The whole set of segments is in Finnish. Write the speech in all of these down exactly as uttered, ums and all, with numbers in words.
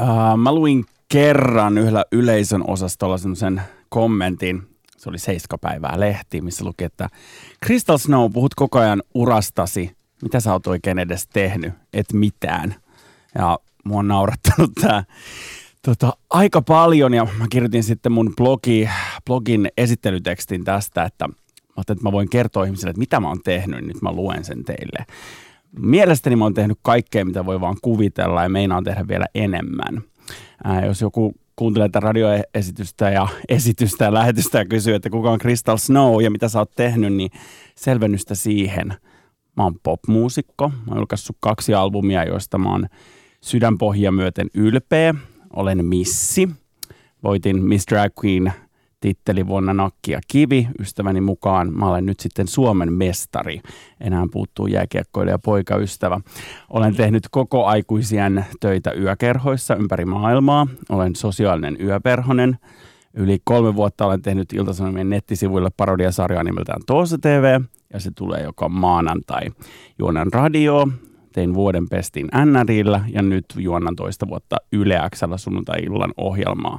Äh, mä luin kerran yhdellä yleisön osastolla semmoisen kommentin. Se oli Seiskapäivää lehti, missä luki, että Cristal Snow, puhut koko ajan urastasi. Mitä sä oot oikein edes tehnyt? Et mitään. Ja mua on naurattanut tää tota, aika paljon. Ja mä kirjoitin sitten mun blogi, blogin esittelytekstin tästä, että mä ajattelin, että mä voin kertoa ihmisille, että mitä mä oon tehnyt. Nyt mä luen sen teille. Mielestäni mä oon tehnyt kaikkea, mitä voi vaan kuvitella, ja meinaan tehdä vielä enemmän. Ää, jos joku kuuntelee tätä radioesitystä ja esitystä ja lähetystä ja kysyy, että kuka on Cristal Snow ja mitä sä oot tehnyt, niin selvennystä siihen. Mä oon popmuusikko. Mä oon julkaissut kaksi albumia, joista mä oon sydänpohjia myöten ylpeä. Olen missi. Voitin mister Ackwing titteli vuonna Nakki ja kivi. Ystäväni mukaan mä olen nyt sitten Suomen mestari. Enää puuttuu jääkiekkoilija ja poikaystävä. Olen tehnyt koko aikuisien töitä yökerhoissa ympäri maailmaa. Olen sosiaalinen yöperhonen. Yli kolme vuotta olen tehnyt Ilta-Sanomien nettisivuilla parodiasarjaa nimeltään Toosa T V. Ja se tulee joka maanantai. Juunan radio. Tein vuoden pestin N R:llä ja nyt juonnan toista vuotta YleX:llä sunnuntai-illan ohjelmaa.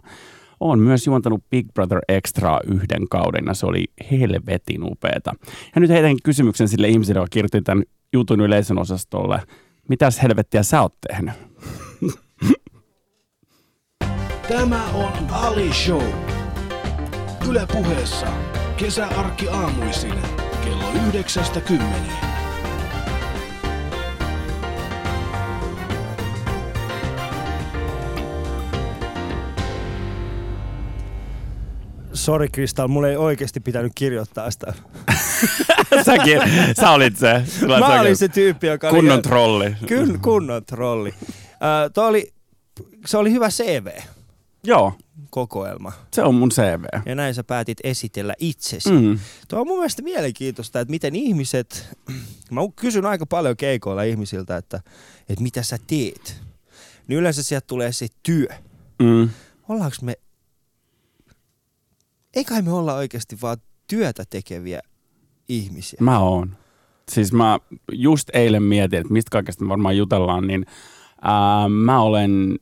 Olen myös juontanut Big Brother Extraa yhden kauden, ja se oli helvetin upeeta. Ja nyt heitän kysymyksen sille ihmiselle, joka kirjoitti tämän jutun yleisön osastolle. Mitäs helvettiä sä oot tehnyt? Tämä on Ali Show. Yle Puheessa. Kesäarkki aamuisin. Kello yhdeksästä kymmeneen. Sori Cristal, mulle ei oikeasti pitänyt kirjoittaa sitä. Säkin, sä olit se. Mä säkin. Olin se tyyppi, joka kunnon oli... Kunnon trolli. Kyllä, kunnon trolli. Uh, toi oli, se oli hyvä C V. Joo. Kokoelma. Se on mun C V. Ja näin sä päätit esitellä itsesi. Mm. Tuo on mun mielestä mielenkiintoista, että miten ihmiset... Mä kysyn aika paljon keikoilla ihmisiltä, että, että mitä sä teet. Niin yleensä sieltä tulee se työ. Mm. Ollaanko me... Eiköhän me olla oikeasti vaan työtä tekeviä ihmisiä. Mä oon. Siis mä just eilen mietin, että mistä kaikesta varmaan jutellaan, niin ää, mä olen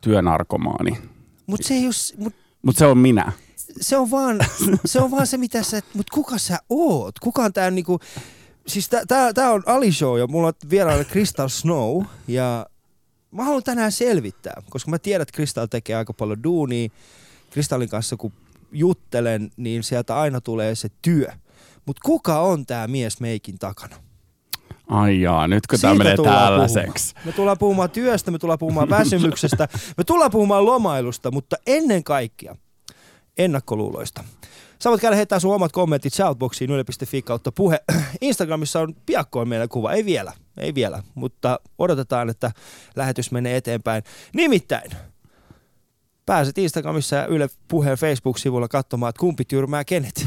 työnarkomaani. Mutta se, mut, mut se on minä. Se on vaan se, on vaan se mitä sä, mutta kuka sä oot? Kuka on tää niinku, siis tää, tää, tää on Ali Show ja mulla on vieraana Cristal Snow ja mä haluan tänään selvittää, koska mä tiedän, että Cristal tekee aika paljon duunia. Cristalin kanssa kun juttelen, niin sieltä aina tulee se työ. Mutta kuka on tämä mies meikin takana? Ai jaa, nytkö tämä menee tällaiseksi? Me tullaan puhumaan työstä, me tullaan puhumaan väsymyksestä, me tullaan puhumaan lomailusta, mutta ennen kaikkea ennakkoluuloista. Sä voit käydä heittää sun omat kommentit shoutboxiin yle piste fi kautta puhe. Instagramissa on piakkoin meidän kuva, ei vielä, ei vielä, mutta odotetaan, että lähetys menee eteenpäin. Nimittäin pääset Instagramissa ja Yle Puheen Facebook-sivulla katsomaan, että kumpi tyrmää kenet.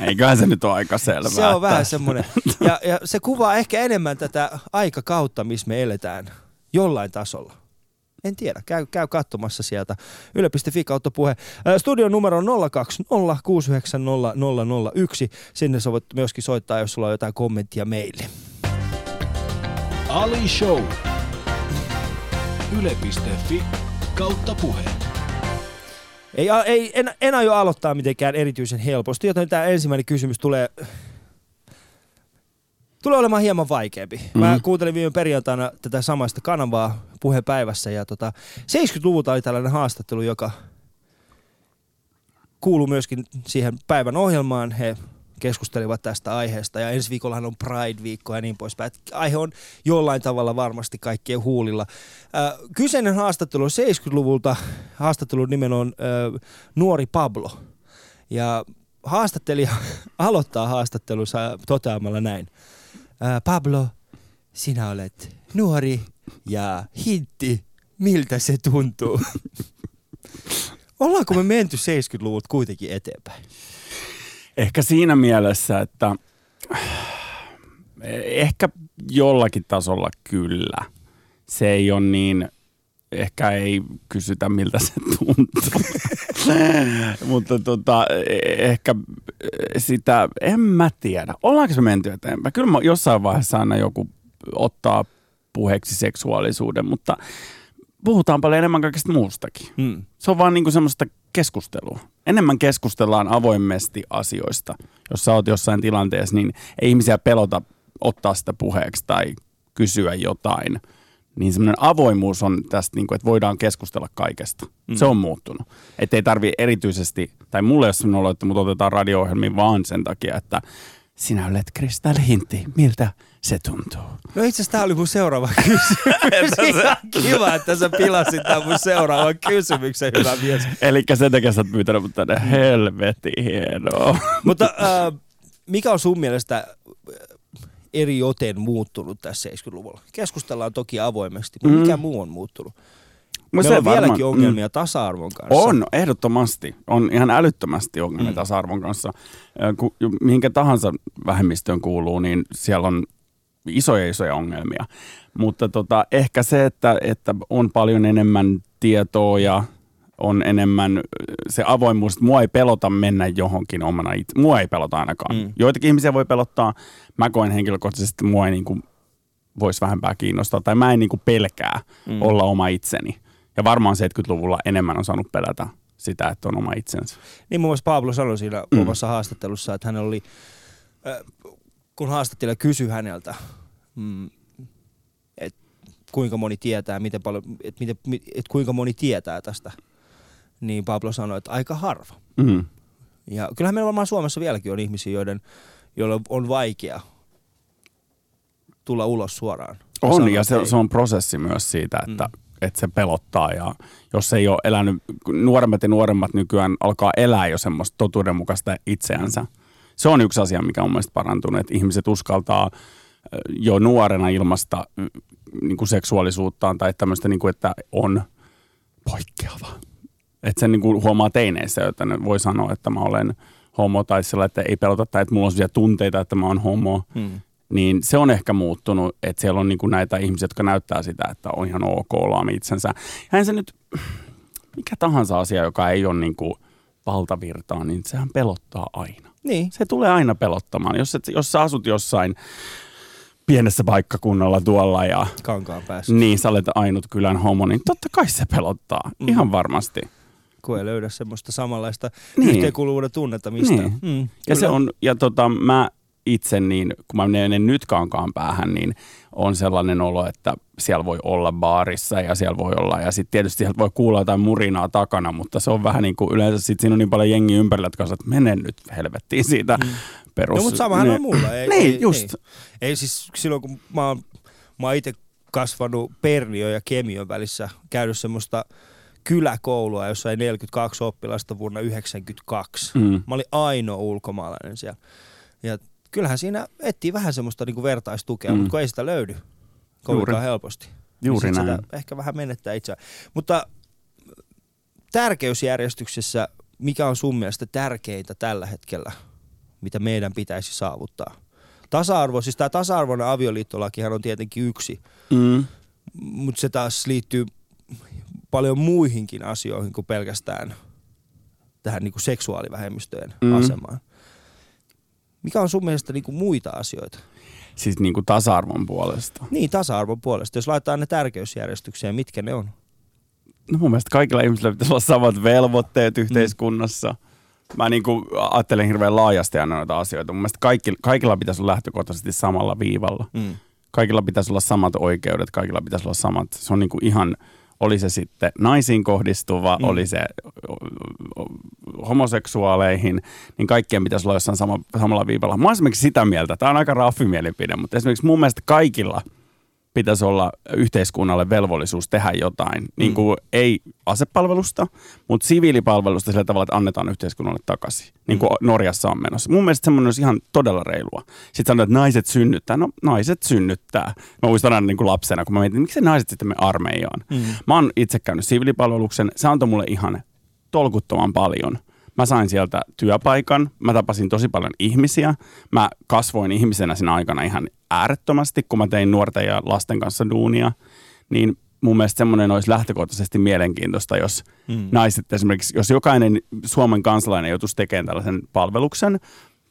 Eiköhän se nyt ole aika selvää. Se on että... vähän semmoinen. Ja, ja se kuvaa ehkä enemmän tätä aikakautta, missä me eletään jollain tasolla. En tiedä. Käy, käy katsomassa sieltä. Yle piste fi kautta puhe. Studion numero on nolla kaksi nolla kuusi yhdeksän nolla nolla nolla yksi. Sinne sä voit myöskin soittaa, jos sulla on jotain kommenttia meille. Ali Show. Yle piste fi kautta puhe. Ei, ei, en, en aio aloittaa mitenkään erityisen helposti, joten tämä ensimmäinen kysymys tulee, tulee olemaan hieman vaikeampi. Mä mm-hmm. kuuntelin viime perjantaina tätä samaista kanavaa Puhepäivässä ja tota, seitsemänkymmentäluvulta oli tällainen haastattelu, joka kuului myöskin siihen päivän ohjelmaan. He keskustelivat tästä aiheesta ja ensi viikollahan on Pride-viikko ja niin poispäin. Aihe on jollain tavalla varmasti kaikkien huulilla. Äh, kyseinen haastattelu on seitsemänkymmentäluvulta. Haastattelun nimen on äh, Nuori Pablo. Ja haastattelija aloittaa haastattelunsa toteamalla näin. Äh, Pablo, sinä olet nuori ja hitti. Miltä se tuntuu? Ollaanko me menty seitsemänkymmentäluvulta kuitenkin eteenpäin? Ehkä siinä mielessä, että ehkä jollakin tasolla kyllä. Se ei ole niin, ehkä ei kysytä miltä se tuntuu, mutta tota, ehkä sitä, en mä tiedä. Ollaanko me menty eteenpäin? Kyllä mä jossain vaiheessa aina joku ottaa puheeksi seksuaalisuuden, mutta puhutaan paljon enemmän kaikesta muustakin. Mm. Se on vaan niinku semmoista keskustelua. Enemmän keskustellaan avoimesti asioista. Jos sä oot jossain tilanteessa, niin ei ihmisiä pelota ottaa sitä puheeksi tai kysyä jotain. Niin semmoinen avoimuus on tästä, niin kuin, että voidaan keskustella kaikesta. Mm. Se on muuttunut. Että ei tarvitse erityisesti, tai mulle ei ole semmoinen olo, että mut otetaan radio-ohjelmiin vaan sen takia, että sinä olet Cristal Hinti, miltä se tuntuu? No itse asiassa tämä oli mun seuraava kysymys. Kiva, että sä pilasit tämän mun seuraavan kysymyksen, hyvä mies. Elikkä sen takia sä oot pyytänyt mut tänne helvetin hienoa. Mutta äh, mikä on sun mielestä eri joten muuttunut tässä seitsemänkymmentäluvulla? Keskustellaan toki avoimesti, mutta mm. mikä muu on muuttunut? No, meillä on vieläkin varma... ongelmia mm. tasa-arvon kanssa. On, ehdottomasti. On ihan älyttömästi ongelmia mm. tasa-arvon kanssa. Mihinkä tahansa vähemmistöön kuuluu, niin siellä on isoja isoja ongelmia. Mutta tota, ehkä se, että, että on paljon enemmän tietoa ja on enemmän se avoimuus, että mua ei pelota mennä johonkin omana itse. Mua ei pelota ainakaan. Mm. Joitakin ihmisiä voi pelottaa. Mä koen henkilökohtaisesti, että mua ei niin kuin voisi vähempää kiinnostaa. Tai mä en niin kuin pelkää mm. olla oma itseni. Ja varmaan seitsemänkymmentäluvulla enemmän on saanut pelätä sitä, että on oma itsensä. Niin muun muassa Paablo sanoi siinä mm. omassa haastattelussa, että hän oli, kun haastattelija kysyi häneltä, että kuinka moni tietää, miten paljon, että kuinka moni tietää tästä, niin Paablo sanoi, että aika harva. Mm. Ja kyllähän meillä varmaan Suomessa vieläkin on ihmisiä, joiden, joilla on vaikea tulla ulos suoraan. On, ja, sanoo, ja se, se on prosessi myös siitä, että mm. että se pelottaa ja jos ei ole elänyt, nuoremmat ja nuoremmat nykyään alkaa elää jo semmoista totuudenmukaista itseänsä. Se on yksi asia, mikä on mielestäni parantunut, että ihmiset uskaltaa jo nuorena ilmaista niin kuin seksuaalisuuttaan tai tämmöistä, niin kuin, että on poikkeava. Että sen niin kuin huomaa teineissä, joten voi sanoa, että mä olen homo tai sillä, että ei pelota tai että mulla on sellaisia tunteita, että mä oon homo. Hmm. Niin se on ehkä muuttunut, että siellä on niinku näitä ihmisiä, jotka näyttää sitä, että on ihan ok olla itsensä. Hän se nyt, mikä tahansa asia, joka ei ole niinku valtavirtaa, niin sehän pelottaa aina. Niin. Se tulee aina pelottamaan. Jos, et, jos sä asut jossain pienessä paikkakunnalla tuolla ja Kankaan päässä, niin sä olet ainut kylän homo, niin totta kai se pelottaa. Mm. Ihan varmasti. Kun ei löydä semmoista samanlaista niin. yhteenkuuluvuuden tunnetta mistään. Niin. Mm, ja se on, ja tota mä... itse, niin kun mä menen nyt Kankaan päähän, niin on sellainen olo, että siellä voi olla baarissa ja siellä voi olla. Ja sitten tietysti sieltä voi kuulla jotain murinaa takana, mutta se on vähän niin kuin yleensä sitten siinä on niin paljon jengiä ympärillä, jotka sanoo, että mene nyt helvettiin siitä mm. perus. No mutta samahan ne... on mulla. Ei, niin, ei, just. Ei. ei siis silloin, kun mä oon, mä oon itse kasvanut Perniö ja Kemiön välissä, käynyt semmoista kyläkoulua, jossa ei neljäkymmentäkaksi oppilasta vuonna yhdeksänkymmentäkaksi. Mm. Mä olin ainoa ulkomaalainen siellä. Ja kyllähän siinä etsii vähän semmoista niinku vertaistukea, mm. mutta kun ei sitä löydy kovinkaan helposti. Juuri niin näin. Ehkä vähän menettää itseään. Mutta tärkeysjärjestyksessä, mikä on sun mielestä tärkeintä tällä hetkellä, mitä meidän pitäisi saavuttaa? Tasa-arvo, siis tämä tasa-arvoinen avioliittolakihan on tietenkin yksi, mm. mutta se taas liittyy paljon muihinkin asioihin kuin pelkästään tähän niinku seksuaalivähemmistöjen mm. asemaan. Mikä on sun mielestä niinku muita asioita? Siis niinku tasa-arvon puolesta? Niin, tasa-arvon puolesta. Jos laitetaan ne tärkeysjärjestykseen, mitkä ne on? No mun mielestä kaikilla ihmisillä pitäisi olla samat velvoitteet yhteiskunnassa. Mm. Mä niinku ajattelen hirveän laajasti aina noita asioita. Mun mielestä kaikilla, kaikilla pitäisi olla lähtökohtaisesti samalla viivalla. Mm. Kaikilla pitäisi olla samat oikeudet, kaikilla pitäisi olla samat. Se on niinku ihan... Oli se sitten naisiin kohdistuva, mm. oli se homoseksuaaleihin, niin kaikkien pitäisi olla jossain sama, samalla viivalla. Mä oon esimerkiksi sitä mieltä, tämä on aika raffi mielipide, mutta esimerkiksi mun mielestä kaikilla pitäisi olla yhteiskunnalle velvollisuus tehdä jotain. Mm. Niin kuin ei asepalvelusta, mutta siviilipalvelusta sillä tavalla, että annetaan yhteiskunnalle takaisin. Niin kuin mm. Norjassa on menossa. Mun mielestä semmoinen olisi ihan todella reilua. Sitten sanotaan, että naiset synnyttää. No naiset synnyttää. Mä muistan aina niin kuin lapsena, kun mä mietin, miksi naiset sitten mene armeijaan. Mm. Mä oon itse käynyt siviilipalveluksen. Se antoi mulle ihan tolkuttoman paljon. Mä sain sieltä työpaikan, mä tapasin tosi paljon ihmisiä, mä kasvoin ihmisenä siinä aikana ihan äärettömästi, kun mä tein nuorten ja lasten kanssa duunia, niin mun mielestä semmoinen olisi lähtökohtaisesti mielenkiintoista, jos mm. naiset esimerkiksi, jos jokainen Suomen kansalainen joutuisi tekemään tällaisen palveluksen,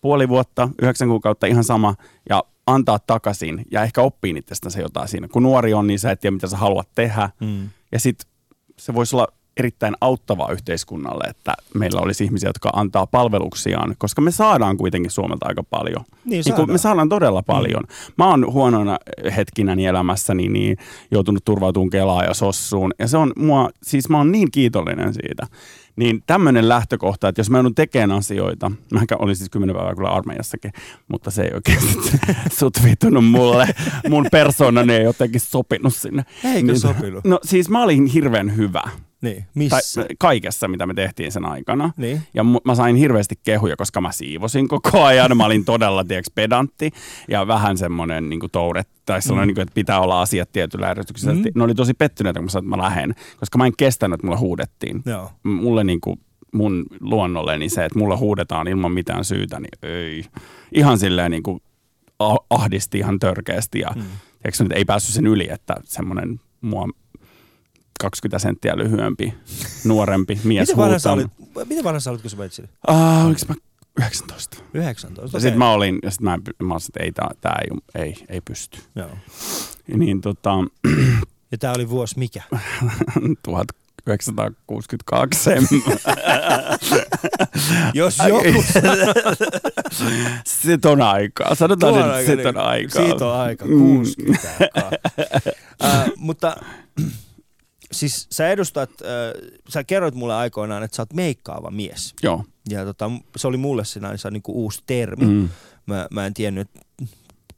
puoli vuotta, yhdeksän kuukautta, ihan sama, ja antaa takaisin ja ehkä oppii itsestänsä jotain siinä. Kun nuori on, niin sä et tiedä, mitä sä haluat tehdä. Mm. Ja sitten se voisi olla erittäin auttavaa yhteiskunnalle, että meillä olisi ihmisiä, jotka antaa palveluksiaan, koska me saadaan kuitenkin Suomelta aika paljon. Niin, saadaan. Niin me saadaan todella paljon. Mm. Mä oon huonona hetkinäni elämässäni niin joutunut turvautumaan Kelaan ja Sossuun, ja se on mua, siis mä oon niin kiitollinen siitä. Niin tämmöinen lähtökohta, että jos mä joudun tekemään asioita, mä olin siis kymmenen päivää kyllä armeijassakin, mutta se ei oikeasti sutvitunut mulle. Mun persoonani ei jotenkin sopinut sinne. Eikö niin, sopinut? No siis mä olin hirveän hyvä. Niin, missä? Tai kaikessa, mitä me tehtiin sen aikana. Niin. Ja mä sain hirveästi kehuja, koska mä siivosin koko ajan. Mä olin todella, tiedätkö, pedantti ja vähän semmoinen niin kuin toudet, tai sellainen, mm. niin kuin, että pitää olla asiat tietyllä järjestyksellä. Mm. Ne oli tosi pettyneitä, kun mä sanoin, että mä lähden, koska mä en kestänyt, että mulla huudettiin. Joo. Mulle niin kuin, mun luonnolleni se, että mulla huudetaan ilman mitään syytä, niin ei. Ihan silleen niin kuin ahdisti ihan törkeästi ja mm. tiedätkö, ei päässyt sen yli, että semmoinen mua kaksikymmentä senttiä lyhyempi, nuorempi mies huutanut. Miten vanha sä olit, kun sä menet sinne? Uh, oliko mä yhdeksäntoista. yhdeksäntoista, okei. Sitten mä olin, ja sit mä, mä olin, että ei, tää, tää ei, ei, ei pysty. Joo. Niin tota... Ja tää oli vuosi mikä? tuhatyhdeksänsataakuusikymmentäkaksi. Jos joku... Sitten on aikaa. Sanotaan nyt, aika, sitten niin, on aikaa. Siitä on aikaa, kuusikymmentä aikaa. uh, mutta... Siis sä edustat, äh, sä kerroit mulle aikoinaan, että sä oot meikkaava mies. Joo. Ja tota, se oli mulle sinänsä niinku uusi termi. Mm. Mä, mä en tiennyt,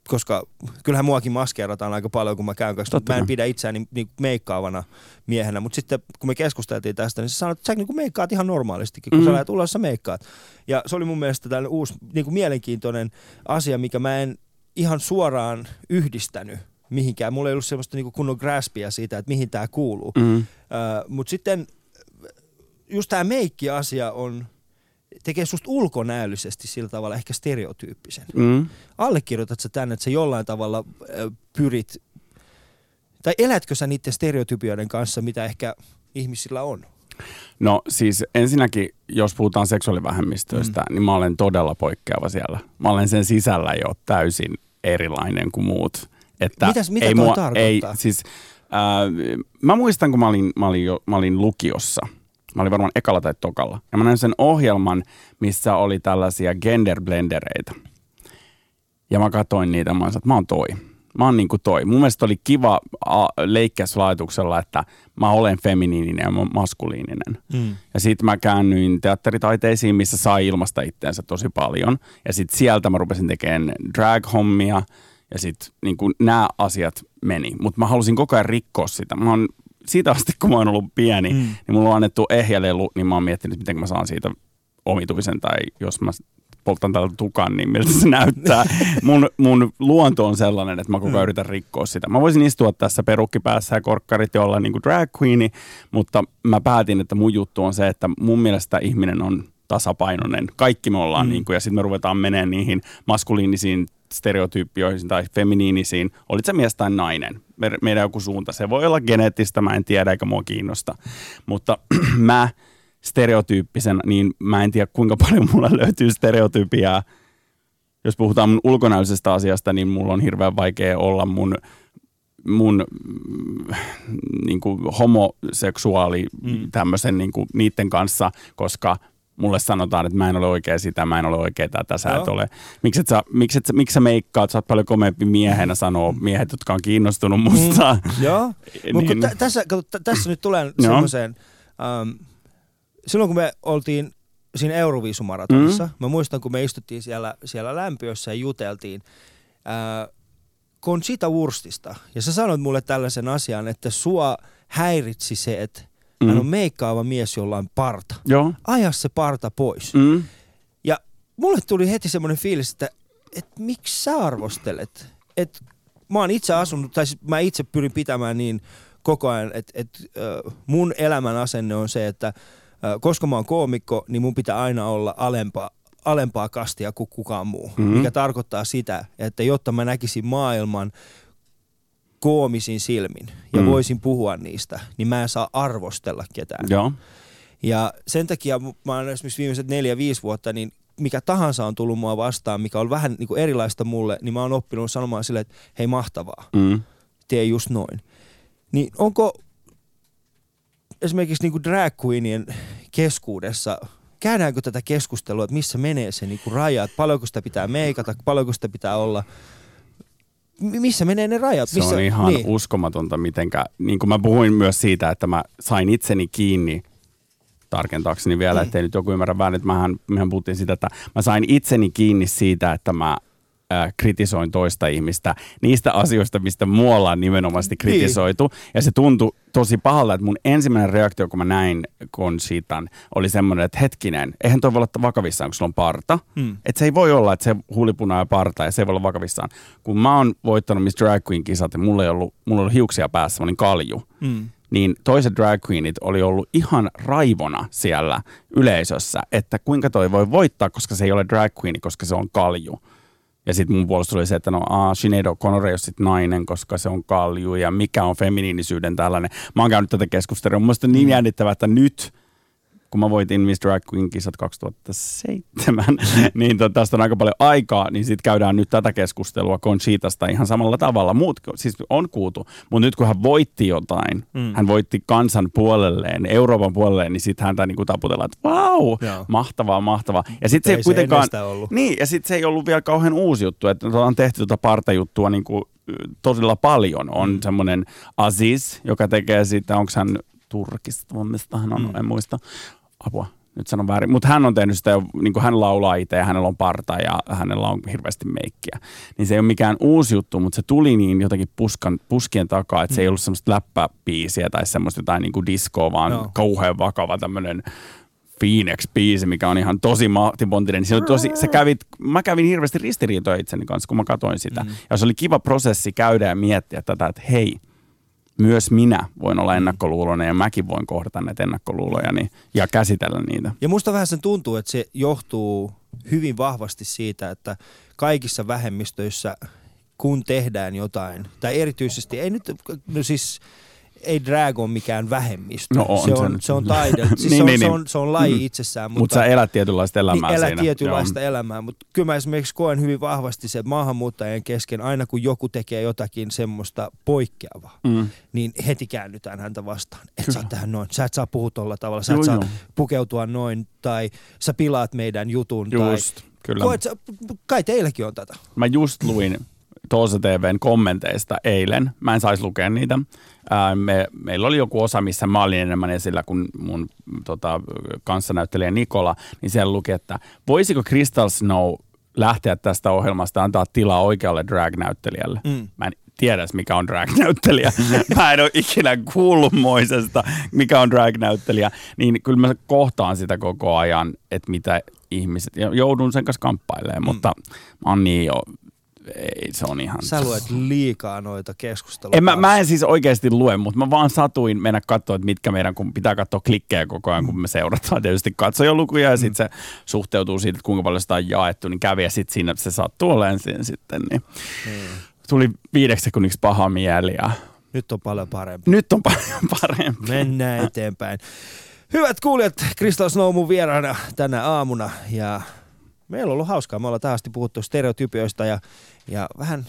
koska kyllähän muakin maskeerataan aika paljon, kun mä käyn kanssa. Mä en pidä itseäni niinku meikkaavana miehenä. Mutta sitten kun me keskusteltiin tästä, niin sä sanoit, että sä niinku meikkaat ihan normaalistikin, kun mm. sä lähdet ulos, sä meikkaat. Ja se oli mun mielestä tällainen uusi, niinku mielenkiintoinen asia, mikä mä en ihan suoraan yhdistänyt mihinkään. Mulla ei ollut semmoista niinku kunnon graspia siitä, että mihin tää kuuluu. Mm. Uh, mut sitten just tää meikki-asia on, tekee susta ulkonäöllisesti sillä tavalla ehkä stereotyyppisen. Mm. Allekirjoitat sä tän, että sä jollain tavalla uh, pyrit, tai elätkö sä niiden stereotypioiden kanssa, mitä ehkä ihmisillä on? No siis ensinnäkin, jos puhutaan seksuaalivähemmistöistä, mm. niin mä olen todella poikkeava siellä. Mä olen sen sisällä jo täysin erilainen kuin muut. Että Mitäs, mitä ei toi mua, tarkoittaa? Ei, siis, äh, mä muistan, kun mä olin, mä, olin jo, mä olin lukiossa. Mä olin varmaan ekalla tai tokalla. Ja mä näin sen ohjelman, missä oli tällaisia genderblendereitä. Ja mä katsoin niitä ja mä sanoin, että mä oon toi. Mä oon niin kuin toi. Mun mielestä oli kiva leikkäyslaituksella, että mä olen feminiininen ja mä oon maskuliininen. Mm. Ja sit mä käännyin teatteritaiteisiin, missä sai ilmaista itteensä tosi paljon. Ja sit sieltä mä rupesin tekemään drag-hommia. Ja sitten niin nämä asiat meni, mutta mä halusin koko ajan rikkoa sitä. Mä oon, siitä asti, kun mä oon ollut pieni, mm. niin mulla on annettu ehjälelu, niin mä oon miettinyt, miten mä saan siitä omituisen, tai jos mä poltan tällä tukan, niin miltä se näyttää. Mun, mun luonto on sellainen, että mä koko ajan yritän rikkoa sitä. Mä voisin istua tässä perukki päässä ja korkkarit ja olla niin kuin drag queeni, mutta mä päätin, että mun juttu on se, että mun mielestä ihminen on tasapainoinen. Kaikki me ollaan mm. niin kuin, ja sitten me ruvetaan menemään niihin maskuliinisiin stereotyyppioihin tai feminiinisiin. Olit sä mies tai nainen? Meidän joku suunta. Se voi olla geneettistä, mä en tiedä, eikä mua kiinnosta. Mutta mä stereotyyppisen, niin mä en tiedä, kuinka paljon mulla löytyy stereotyypiä. Jos puhutaan mun ulkonäöisestä asiasta, niin mulla on hirveän vaikea olla mun, mun niin kuin homoseksuaali mm. tämmöisen niin kuin niiden kanssa, koska mulle sanotaan, että mä en ole oikea sitä, mä en ole oikea tätä, sä et ole. Miksi sä, miksi sä, miksi sä meikkaat, sä oot paljon komeampi miehenä, sanoo miehet, jotka on kiinnostunut musta. Mm, joo, mutta niin. t- tässä, t- tässä nyt tulee semmoiseen, ähm, silloin kun me oltiin siinä Euroviisumaratonissa, mm-hmm. mä muistan kun me istuttiin siellä, siellä lämpiössä ja juteltiin äh, Conchita Wurstista. Ja sä sanoit mulle tällaisen asian, että sua häiritsi se, että Mm. hän on meikkaava mies, jolla on parta. Joo. Aja se parta pois. Mm. Ja mulle tuli heti semmoinen fiilis, että et miksi sä arvostelet? Et mä oon itse asunut, tai mä itse pyrin pitämään niin koko ajan, että et, äh, mun elämän asenne on se, että äh, koska mä oon koomikko, niin mun pitää aina olla alempaa, alempaa kastia kuin kukaan muu. Mm. Mikä tarkoittaa sitä, että jotta mä näkisin maailman koomisin silmin ja mm. voisin puhua niistä, niin mä en saa arvostella ketään. Joo. Ja sen takia mä oon esimerkiksi viimeiset neljä viisi vuotta niin mikä tahansa on tullut mua vastaan, mikä on vähän niin kuin erilaista mulle, niin mä oon oppinut sanomaan silleen, että hei mahtavaa, mm. tee just noin. Niin onko esimerkiksi niin kuin drag queenien keskuudessa, käydäänkö tätä keskustelua, että missä menee se niin kuin rajat, paljonko sitä pitää meikata, paljonko sitä pitää olla... Missä menee ne rajat? Missä? Se on ihan niin. uskomatonta, mitenkä, niin kuin mä puhuin myös siitä, että mä sain itseni kiinni, tarkentaakseni vielä, mm. ettei nyt joku ymmärrä väärin, että mähän, mehän puhuttiin sitä, että mä sain itseni kiinni siitä, että mä äh, kritisoin toista ihmistä niistä asioista, mistä muualla on nimenomaisesti kritisoitu. Niin. Ja se tuntui tosi pahalta, että mun ensimmäinen reaktio, kun mä näin Conchitan, oli semmoinen, että hetkinen, eihän toi voi olla vakavissaan, kun sulla on parta. Mm. Että se ei voi olla, että se huulipuna ja parta, ja se ei voi olla vakavissaan. Kun mä oon voittanut Miss Drag Queen-kisat, ja mulla ei ollut, mulla ei ollut hiuksia päässä, mä olin kalju. Mm. Niin toiset drag queenit oli ollut ihan raivona siellä yleisössä, että kuinka toi voi voittaa, koska se ei ole drag queen, koska se on kalju. Ja sitten mun puolesta oli se, että no aah, Sinéad O'Connor ei ole sit nainen, koska se on kalju, ja mikä on feminiinisyyden tällainen. Mä oon käynyt tätä keskustelua. Mun mielestä on niin jännittävää, että nyt, kun mä voitin Miss Drag Queen-kisat kaksituhattaseitsemän, niin to, tästä on aika paljon aikaa, niin sitten käydään nyt tätä keskustelua Conchitasta ihan samalla tavalla. Muut siis on kuultu, mutta nyt kun hän voitti jotain, mm. hän voitti kansan puolelleen, Euroopan puolelleen, niin sitten häntä niinku taputellaan, että vau, wow, mahtavaa, mahtavaa. Ja sitten se ei kuitenkaan, niin, ja sitten se ei ollut vielä kauhean uusi juttu, että on tehty tuota partajuttua niinku todella paljon. On mm. semmoinen Aziz, joka tekee siitä, onko hän Turkista, mistä hän on, mm. en muista. Apua, nyt sanon väärin. Mutta hän on tehnyt sitä jo, niin kuin hän laulaa itse ja hänellä on parta ja hänellä on hirveästi meikkiä. Niin se ei ole mikään uusi juttu, mutta se tuli niin jotenkin puskan, puskien takaa, että mm. se ei ollut semmoista läppäbiisiä tai semmoista jotain niin kuin diskoa, vaan no. kauhean vakava tämmöinen Phoenix-biisi, mikä on ihan tosi mahtipontinen. Niin se oli tosi, se kävit, mä kävin hirveästi ristiriitoja itseni kanssa, kun mä katsoin sitä. Mm. Ja se oli kiva prosessi käydä ja miettiä tätä, että hei, myös minä voin olla ennakkoluuloinen ja mäkin voin kohdata näitä ennakkoluulojani ja käsitellä niitä. Ja musta vähän sen tuntuu, että se johtuu hyvin vahvasti siitä, että kaikissa vähemmistöissä, kun tehdään jotain, tai erityisesti, ei nyt, no siis ei drag ole mikään vähemmistö. No on, se, on, se on taide, siis niin, se, on, niin, se, on, se on laji itsessään. Mutta mut sä elät tietynlaista elämää niin, siinä. Elät tietynlaista Joo. elämää, mutta kyllä mä esimerkiksi koen hyvin vahvasti se, että maahanmuuttajien kesken aina kun joku tekee jotakin semmoista poikkeavaa, mm. niin heti käännytään häntä vastaan. Et saa tähän noin, sä et saa puhua tolla tavalla, sä et Joo, saa jo. pukeutua noin tai sä pilaat meidän jutun. Just, tai, kyllä. Koet, kai teilläkin on tätä. Mä just luin Toosa T V:n kommenteista eilen. Mä en saisi lukea niitä. Ää, me, meillä oli joku osa, missä mä olin enemmän esillä, kun mun tota, kanssanäyttelijä Nikola, niin siellä luki, että voisiko Cristal Snow lähteä tästä ohjelmasta antaa tilaa oikealle drag-näyttelijälle? Mm. Mä en tiedä, mikä on drag-näyttelijä. Mä en ole ikinä kuullut moisesta, mikä on drag-näyttelijä. Niin kyllä mä kohtaan sitä koko ajan, että mitä ihmiset... Joudun sen kanssa kamppailemaan, mm. mutta mä oon niin jo... Ei, se on ihan... Sä luet liikaa noita keskusteluja. Mä, mä en siis oikeasti lue, mutta mä vaan satuin mennä katsoa, että mitkä meidän, kun pitää katsoa klikkejä koko ajan, kun me seurataan tietysti katsojolukuja, ja sitten se suhteutuu siitä, että kuinka paljon sitä on jaettu, niin kävi, ja sitten siinä se sattuu olemaan sitten, niin hmm. tuli viideksi sekunniksi paha mieli. Ja... Nyt on paljon parempi. Nyt on paljon parempi. Mennään eteenpäin. Hyvät kuulijat, Cristal Snow mun vieraana tänä aamuna, ja... Meillä on ollut hauskaa. Me ollaan tähän asti puhuttu stereotypioista ja, ja vähän...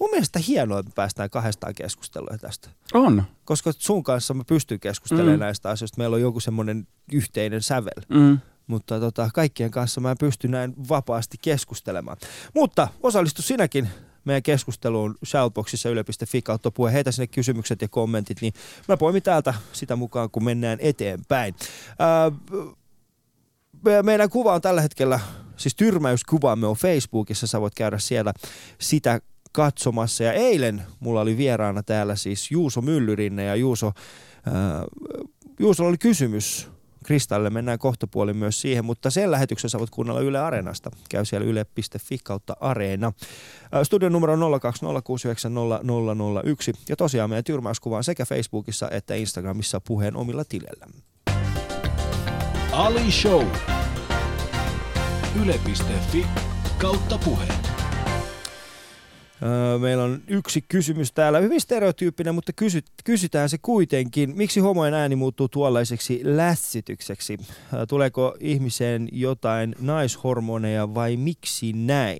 Mun mielestä hienoa, että me päästään kahdestaan keskustelua tästä. On. Koska sun kanssa mä pystyn keskustelemaan mm. näistä asioista. Meillä on joku semmoinen yhteinen sävel. Mm. Mutta tota, kaikkien kanssa mä en pysty näin vapaasti keskustelemaan. Mutta osallistu sinäkin meidän keskusteluun shoutboxissa yle piste fi kautta puhe. Heitä sinne kysymykset ja kommentit, niin mä poimin täältä sitä mukaan, kun mennään eteenpäin. Äh, Meidän kuva on tällä hetkellä, siis tyrmäyskuvaamme on Facebookissa, sä voit käydä siellä sitä katsomassa. Ja eilen mulla oli vieraana täällä siis Juuso Myllyrinne ja Juuso, ää, Juusolla oli kysymys Kristalle, mennään kohtapuolin myös siihen, mutta sen lähetyksen sä voit kuunnella Yle Areenasta. Käy siellä yle piste fi kautta Areena. Studion numero on nolla kaksi nolla kuusi yhdeksän nolla nolla nolla yksi ja tosiaan meidän tyrmäyskuva on sekä Facebookissa että Instagramissa puheen omilla tilellämme. Ali Show. yle piste fi kautta puhe. Meillä on yksi kysymys täällä, hyvin stereotyyppinen, mutta kysy, kysytään se kuitenkin. Miksi homojen ääni muuttuu tuollaiseksi lässitykseksi? Tuleeko ihmiseen jotain naishormoneja vai miksi näin?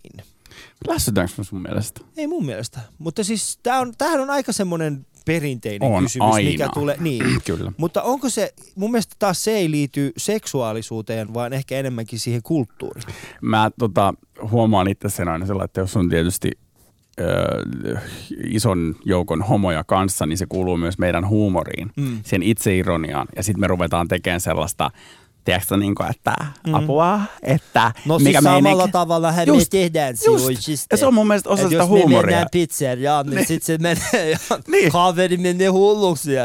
Lässytäänkö sun mielestä? Ei mun mielestä, mutta siis tää on, tämähän on aika semmoinen perinteinen on kysymys, aina. Mikä tulee. Niin. Kyllä. Mutta onko se, mun mielestä taas se ei liity seksuaalisuuteen, vaan ehkä enemmänkin siihen kulttuuriin. Mä tota, huomaan itse sen aina sellainen, että jos on tietysti Öö, ison joukon homoja kanssa, niin se kuuluu myös meidän huumoriin, mm. sen itseironiaan. Ja sitten me ruvetaan tekemään sellaista, tiedätkö niin kuin, että mm. apua, että no mikä siis meininki. Samalla tavalla hän just, me tehdään silloin. Ja se on mun mielestä osa sitä huumoria. Jos me mennään pizzeriaan, niin, niin. sitten se menee, niin. kaveri menee hulluksi. Ja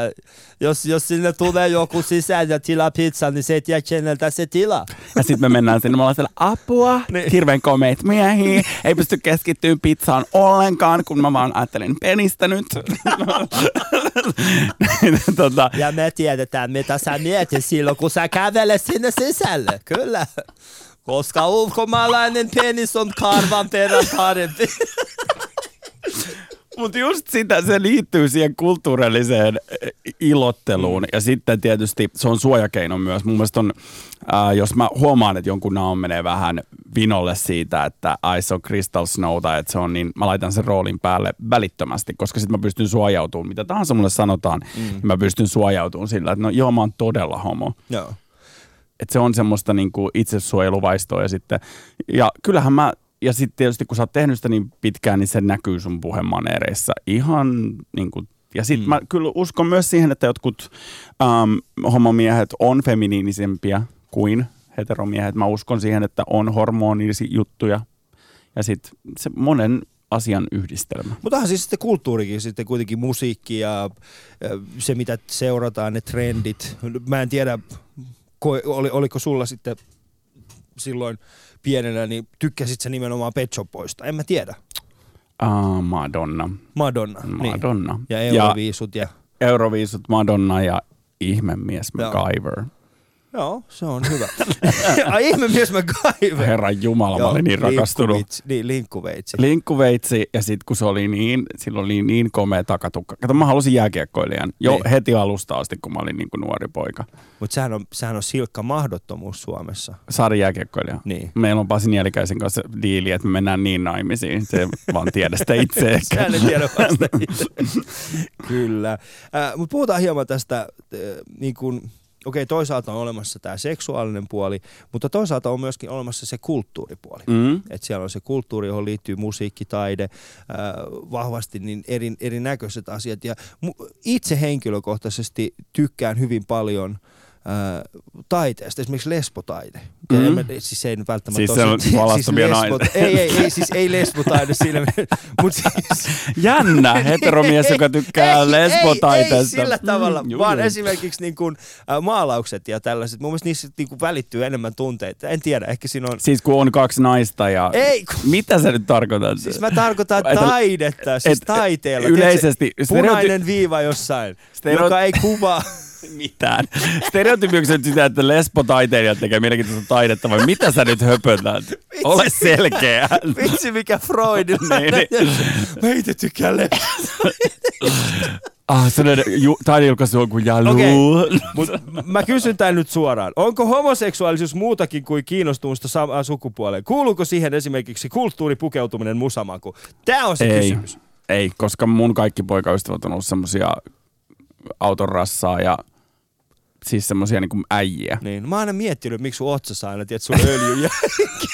jos, jos sinne tulee joku sisään ja tilaa pizza, niin se ei tiedä keneltä se tilaa. Ja sitten me mennään sinne, me ollaan siellä apua, niin. hirveän komeet miehiä, ei pysty keskittyä pizzaan ollenkaan, kun mä vaan ajattelin penistä nyt. tota. Ja me tiedetään, mitä sä mietit silloin, kun sä kävelet sinne sisälle, kyllä. Koska ulkomaalainen penis on karvan perän parempi. Mutta just sitä, se liittyy siihen kulttuurilliseen ilotteluun mm. ja sitten tietysti se on suojakeino myös. Mun mielestä on, ää, jos mä huomaan, että jonkun naama menee vähän vinolle siitä, että I saw Cristal Snow tai että se on, niin mä laitan sen roolin päälle välittömästi, koska sitten mä pystyn suojautumaan, mitä tahansa mulle sanotaan, mm. niin mä pystyn suojautumaan sillä, että no joo, mä oon todella homo. Joo. Että se on semmoista niinku itsesuojeluvaistoa ja sitten, ja kyllähän mä ja sitten tietysti, kun sä oot tehnyt sitä niin pitkään, niin se näkyy sun puhemaneereissä ihan niin kuin. Ja sitten mm. mä kyllä uskon myös siihen, että jotkut ähm, homomiehet on feminiinisempiä kuin heteromiehet. Mä uskon siihen, että on hormonisia juttuja ja sitten se monen asian yhdistelmä. Mutta onhan siis sitten kulttuurikin, sitten kuitenkin musiikki ja se, mitä seurataan, ne trendit. Mä en tiedä, oliko sulla sitten silloin pienenä, niin tykkäsit sä nimenomaan Pet Shop Boysta? En mä tiedä. Uh, Madonna. Madonna. Madonna. Niin. Ja Euroviisut. Ja... ja Euroviisut, Madonna ja ihmemies MacGyver. Joo. Joo, se on hyvä. Ai ihmemies MacGyver. Herran jumala, mä olin niin rakastunut. Niin, linkkuveitsi. Linkkuveitsi ja sit kun se oli niin, silloin oli niin komea takatukka. Kato, mä halusin jääkiekkoilijan jo niin. heti alusta asti, kun mä olin niin kuin nuori poika. Mut sehän on, sehän on silkka mahdottomuus Suomessa. Saada jääkiekkoilija. Niin. Meillä on Pasi Nielikäisen kanssa diili, että me mennään niin naimisiin. Se vaan tiedä sitä itse ehkä. Sehän ei tiedä vasta itse. Kyllä. Äh, mut puhutaan hieman tästä äh, niin kuin... Okei, toisaalta on olemassa tämä seksuaalinen puoli, mutta toisaalta on myöskin olemassa se kulttuuripuoli. Mm. Et siellä on se kulttuuri, johon liittyy musiikki, taide, äh, vahvasti niin eri, erinäköiset asiat. Ja mu- itse henkilökohtaisesti tykkään hyvin paljon äh, taiteesta, esimerkiksi lesbotaide. Mm. Mä, siis ei nyt välttämättä siis ole. Siis valastomia naisia. Ei, ei, ei, siis ei lesbotaide siinä. Mut siis. Jännä heteromies, joka tykkää ei, lesbotaiteesta. Ei, ei sillä tavalla, mm, vaan esimerkiksi niin kuin, ä, maalaukset ja tällaiset. Mun mielestä niissä niin kuin välittyy enemmän tunteita. En tiedä, ehkä siinä on... Siis kun on kaksi naista ja... Ei, kun... Mitä sä nyt tarkoitat? Siis mä tarkoitan taidetta, et, siis taiteella. Yleisesti... Punainen stereoty... viiva jossain, stereoty... joka ei kuvaa... mitään. Stereotypioksi nyt sitä, että lesbotaiteilijat tekee mielenkiintoista taidetta, vai mitä sä nyt höpötät? Ole selkeä. Vitsi mikä Freudilainen. Niin, niin. Meitä tykkää lesbotaiteilijat. Ah, sellainen ju- taidejulkaisu on kuin jalu. Okay. Mut mä kysyn tämän nyt suoraan. Onko homoseksuaalisuus muutakin kuin kiinnostumusta samaan sukupuoleen? Kuuluuko siihen esimerkiksi kulttuuripukeutuminen musamaku? Tää on se Ei. kysymys. Ei, koska mun kaikki poikaystävät on ollut semmosia auton rassaa ja siis semmosia niinku äijiä. Niin, mä oon aina miettinyt, miksi sun otsassa aina, tiedät, sun öljy jälkeen.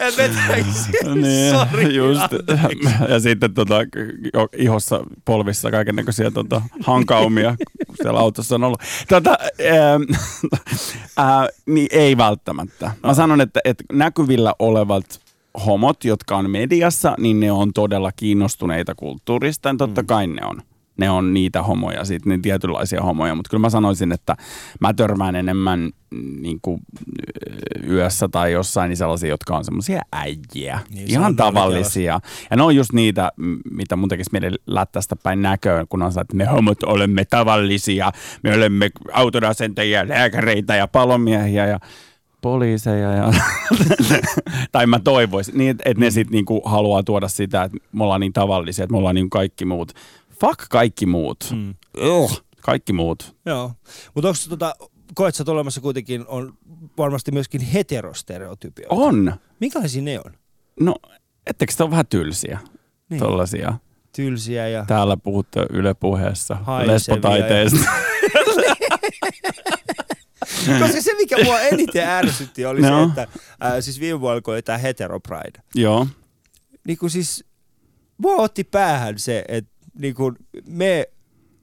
En vetäisi, niin, sori. Ja sitten tota, ihossa, polvissa kaikennäköisiä tota, hankaumia, kun siellä autossa on ollut. Tota, ää, ää, niin ei välttämättä. Mä sanon, että, että näkyvillä olevat homot, jotka on mediassa, niin ne on todella kiinnostuneita kulttuurista. Ja totta kai ne on. Ne on niitä homoja, sit, niin tietynlaisia homoja. Mutta kyllä mä sanoisin, että mä törmään enemmän niin kuin yössä tai jossain niin sellaisia, jotka on semmoisia äijiä. Niin, ihan tavallisia. Ja ne on just niitä, mitä mun tekisi mieli lättästä päin näköön, kun on se, että me homot olemme tavallisia. Me olemme autonasentajia, lääkäreitä ja palomiehiä ja poliiseja ja tai mä toivoisin, niin, että ne sitten niinku haluaa tuoda sitä, että me ollaan niin tavallisia, että me ollaan niin kaikki muut. Fuck kaikki muut. Mm. Ugh, kaikki muut. Joo, mutta onko tota, koet sä olemassa kuitenkin, on varmasti myöskin heterostereotypioita. On. Minkälaisia ne on? No, etteikö se ole vähän tylsiä, niin. Tollaisia. Tylsiä ja... Täällä puhutte Yle Puheessa, lesbotaiteista. Koska se, mikä mua eniten ärsytti, oli no. se, että äh, siis viime vuonna alkoi tämä Heteropride. Joo. Niin kuin siis, mua otti päähän se, että niin kuin me,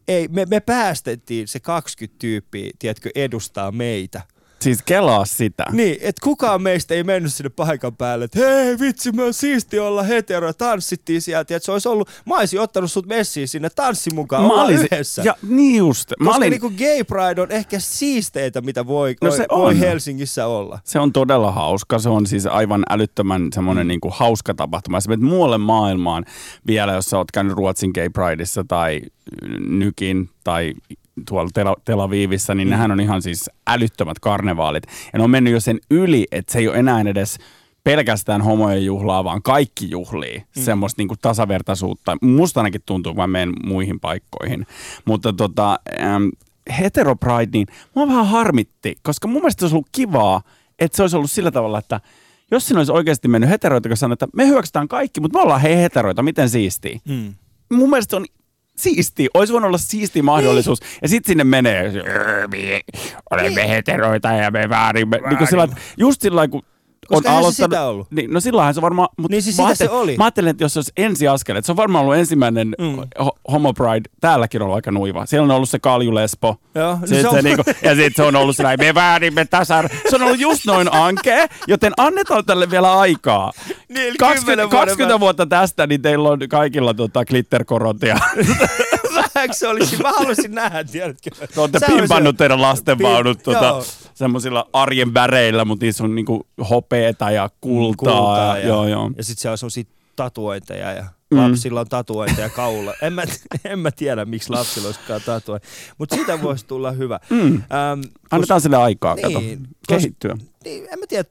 ei, me, me päästettiin se kaksikymmentä tyyppiä, tiedätkö, edustaa meitä. Siis kelaa sitä. Niin, että kukaan meistä ei mennyt sinne paikan päälle, että hei vitsi, me on siisti olla hetero, tanssittiin sieltä, että se olisi ollut, mä olisin ottanut sut messiin sinne tanssin mukaan, mä olin yhdessä. Ja niin just. Mä Koska olin... niinku gay pride on ehkä siisteitä, mitä voi, no voi, voi Helsingissä olla. Se on todella hauska, se on siis aivan älyttömän semmoinen niinku hauska tapahtuma. Sä menet muualle maailmaan vielä, jos sä oot käynyt Ruotsin gay prideissa tai Nykin tai... tuolla Tel- Telaviivissä, niin mm. nehän on ihan siis älyttömät karnevaalit. Ja ne on mennyt jo sen yli, että se ei ole enää edes pelkästään homojen juhlaa, vaan kaikki juhlii. Mm. Semmoista niinku tasavertaisuutta. Musta ainakin tuntuu, kun mä menen muihin paikkoihin. Mutta tota, ähm, heteropride, niin mua vähän harmitti, koska mun mielestä se olisi ollut kivaa, että se olisi ollut sillä tavalla, että jos siinä olisi oikeasti mennyt heteroita, kun sanoo, että me hyväksytään kaikki, mutta me ollaan hei heteroita, miten siistiä. Mm. Mun mielestä se on... Siisti, olisi voinut olla siisti mahdollisuus. Niin. Ja sitten sinne menee, olemme niin. heteroita ja me väärin. väärin. Niin sillä, just sillä kun koska on aloittanut. Se niin, no sillähän se varmaan, mutta niin siis mä, se oli. Mä ajattelin, että jos se olisi ensi askel, että se on varmaan ollut ensimmäinen mm. homo pride, täälläkin on ollut aika nuiva. Siellä on ollut se Kaljulespo. Joo, sit se on... se niinku, ja sitten se on ollut se näin, me väärin, me tasar. Se on ollut just noin ankea, joten annetaan tälle vielä aikaa. Niin, kaksikymmentä, kaksikymmentä vuotta tästä, niin teillä on kaikilla tota, glitterkorontia. Se olisi? Mä haluaisin nähdä, tiedätkö? Te olette pimpannut teidän lastenvaunut tuota, semmoisilla arjen väreillä, mutta niissä on niinku hopeeta ja kultaa. kultaa ja, joo, joo. Ja sit se on semmosia tatuointeja ja mm. lapsilla on tatuointeja kaula. En mä, en mä tiedä, miksi lapsilla olisikaan tatuointeja, mutta siitä voisi tulla hyvä. Mm. Ähm, Annetaan kos... sille aikaa, niin, kato, kehittyä. Kos... Niin, en mä tiedä.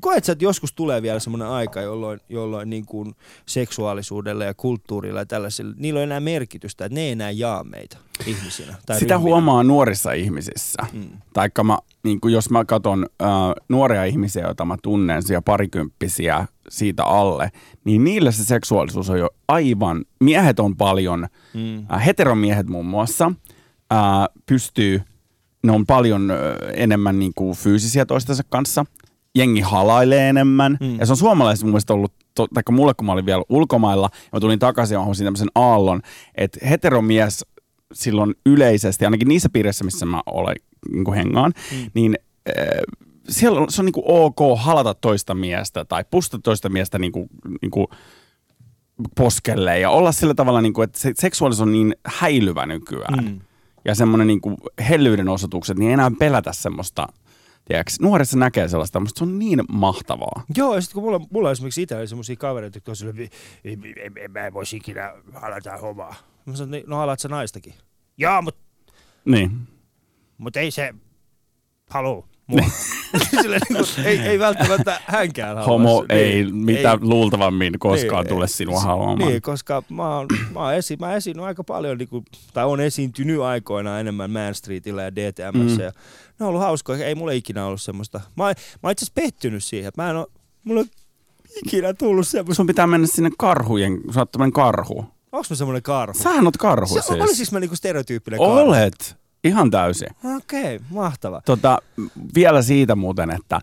Koet sä, että joskus tulee vielä semmoinen aika, jolloin, jolloin niin kuin seksuaalisuudella ja kulttuurilla ja tällaisilla, niillä on enää merkitystä, että ne ei enää jaa meitä ihmisinä. Tai sitä ryhminä. Huomaa nuorissa ihmisissä. Mm. Taikka mä, niin kuin jos mä katson äh, nuoria ihmisiä, joita mä tunnen, siellä parikymppisiä siitä alle, niin niillä se seksuaalisuus on jo aivan, miehet on paljon, mm. äh, heteromiehet muun muassa, äh, pystyy, ne on paljon äh, enemmän niin kuin fyysisiä toistensa kanssa. Jengi halailee enemmän. Mm. Ja se on suomalaisessa mun mielestä ollut, tai mulle kun mä olin vielä ulkomailla, ja mä tulin takaisin ja huomasin tämmöisen aallon, että heteromies silloin yleisesti, ainakin niissä piirissä, missä mä olen niin hengaan, mm. niin äh, siellä on, se on niin kuin ok halata toista miestä tai pusta toista miestä niin kuin, niin kuin poskelle ja olla sillä tavalla, niin kuin, että se seksuaalisuus on niin häilyvä nykyään. Mm. Ja semmoinen niin kuin hellyyden osoitukset, niin ei enää pelätä semmoista. Tiedäks, nuoressa näkee sellaista, mutta se on niin mahtavaa. Joo, ja sitten kun mulla, mulla esimerkiksi itsellä oli semmosia kavereita, jotka on silleen, mä en voisi ikinä halata homaa. Mä sanoin, no halat sä naistakin. Joo, mut... Niin. Mut ei se haluu mua. Silleen, ei, ei välttämättä hänkään halua. Homo niin, ei mitään ei, luultavammin koskaan niin, tule sinua haluamaan. Niin, koska mä oon, mä oon esi, mä esiinnyt aika paljon, niin kuin, tai oon esiintynyt aikoinaan enemmän Man Streetillä ja D T M:ssä. Mm. Ja ne on ollut hauskoja, ei mulle ikinä ollut semmoista. Mä oon, mä oon itse asiassa pettynyt siihen, mä en oo, mulle ikinä tullut semmoista. Sun pitää mennä sinne karhujen, sä oot tämmönen karhu. Onks mä semmonen karhu? Sähän oot karhu se, siis. Olisinko mä niinku stereotyyppinen karhu? Olet. Ihan täysin. Okei, okay, mahtava. Tota, vielä siitä muuten, että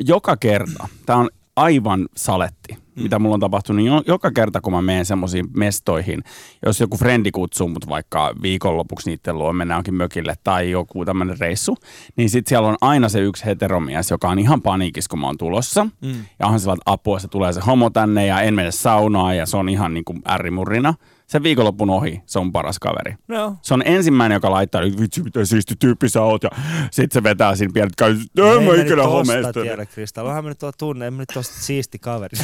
joka kerta, tämä on aivan saletti, mm. mitä mulla on tapahtunut, niin joka kerta kun mä menen semmoisiin mestoihin, jos joku frendi kutsuu mut vaikka viikonlopuksi niitten luo, mennään onkin mökille tai joku tämmönen reissu, niin sit siellä on aina se yksi heteromies, joka on ihan paniikissa, kun mä oon tulossa. Mm. Ja onhan sillä, että apua, se tulee se homo tänne ja en mene saunaan ja se on ihan niinku ärrimurrina. Se viikonlopun ohi, se on paras kaveri. No. Se on ensimmäinen, joka laittaa, että vitsi, miten siisti tyyppi sä oot. Ja sit se vetää siinä pienet käy, en mä ikinä homeista. Tiedä, Kristal, onhan mä nyt tuolla tunne, en mä nyt tosta siisti kaveri.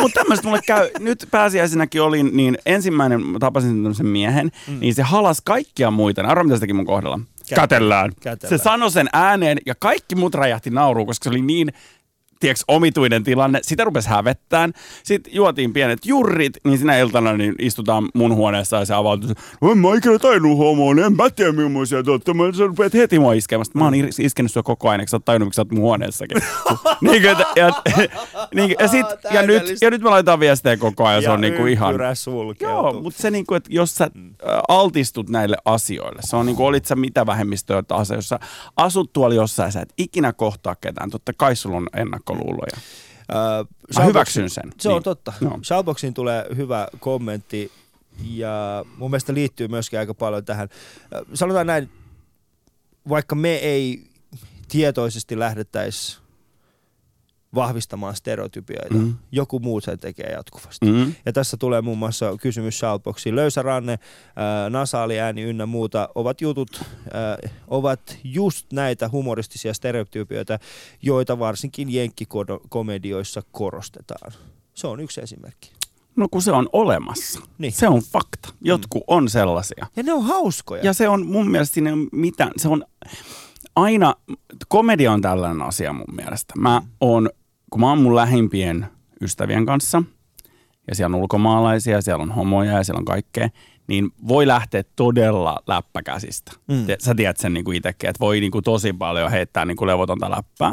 Mutta tämmöset mulle käy, nyt pääsiäisenäkin olin, niin ensimmäinen, mä tapasin tämmöisen miehen, mm. niin se halas kaikkia muita. Arvaa, mitä se teki mun kohdalla. Kätellään. Kätellään. Se sanoi sen ääneen ja kaikki mut räjähti nauruun, koska se oli niin, tieks, omituinen tilanne. Sitä rupesi hävettään. Sitten juotiin pienet jurrit, niin sinä iltana niin istutaan mun huoneessa ja se avautui. En mä ikinä tajunnut homoon, en mä tiedä millaisia tuotta. Mä sä rupeat heti mua iskemästä. Mä oon iskenyt sua koko ajan, eikö sä oot tajunnut, miksi sä oot mun huoneessakin. niin, ja, ja, niin, ja, sit, ja, nyt, ja nyt me laitetaan viestejä koko ajan, ja se on niinku ihan... Joo, mutta se niinku, että jos sä altistut näille asioille, se on niinku, olit sä mitä vähemmistöä tahansa, jos sä asut tuolla jossain, sä et ikinä kohtaa ketään, totta kai sulla on ennakko. Luuloja. Äh, Mä hyväksyn sen. Se on niin. Totta. No. Shoutboxiin tulee hyvä kommentti ja mun mielestä liittyy myöskin aika paljon tähän. Sanotaan näin, vaikka me ei tietoisesti lähdettäisi vahvistamaan stereotypioita, mm. joku muu sen tekee jatkuvasti. Mm. Ja tässä tulee muun muassa kysymys shoutboxiin. Löysä ranne, äh, nasaali ääni ynnä muuta ovat jutut, äh, ovat just näitä humoristisia stereotypioita, joita varsinkin jenkkikomedioissa korostetaan. Se on yksi esimerkki. No kun se on olemassa. Niin. Se on fakta. Jotkut mm. on sellaisia. Ja ne on hauskoja. Ja se on mun mielestä siinä mitään. Se on aina, komedia on tällainen asia mun mielestä. Mä oon kun mä oon mun lähimpien ystävien kanssa, ja siellä on ulkomaalaisia, siellä on homoja ja siellä on kaikkea, niin voi lähteä todella läppäkäsistä. Mm. Sä tiedät sen niinku itsekin, että voi niinku tosi paljon heittää niinku levotonta läppää.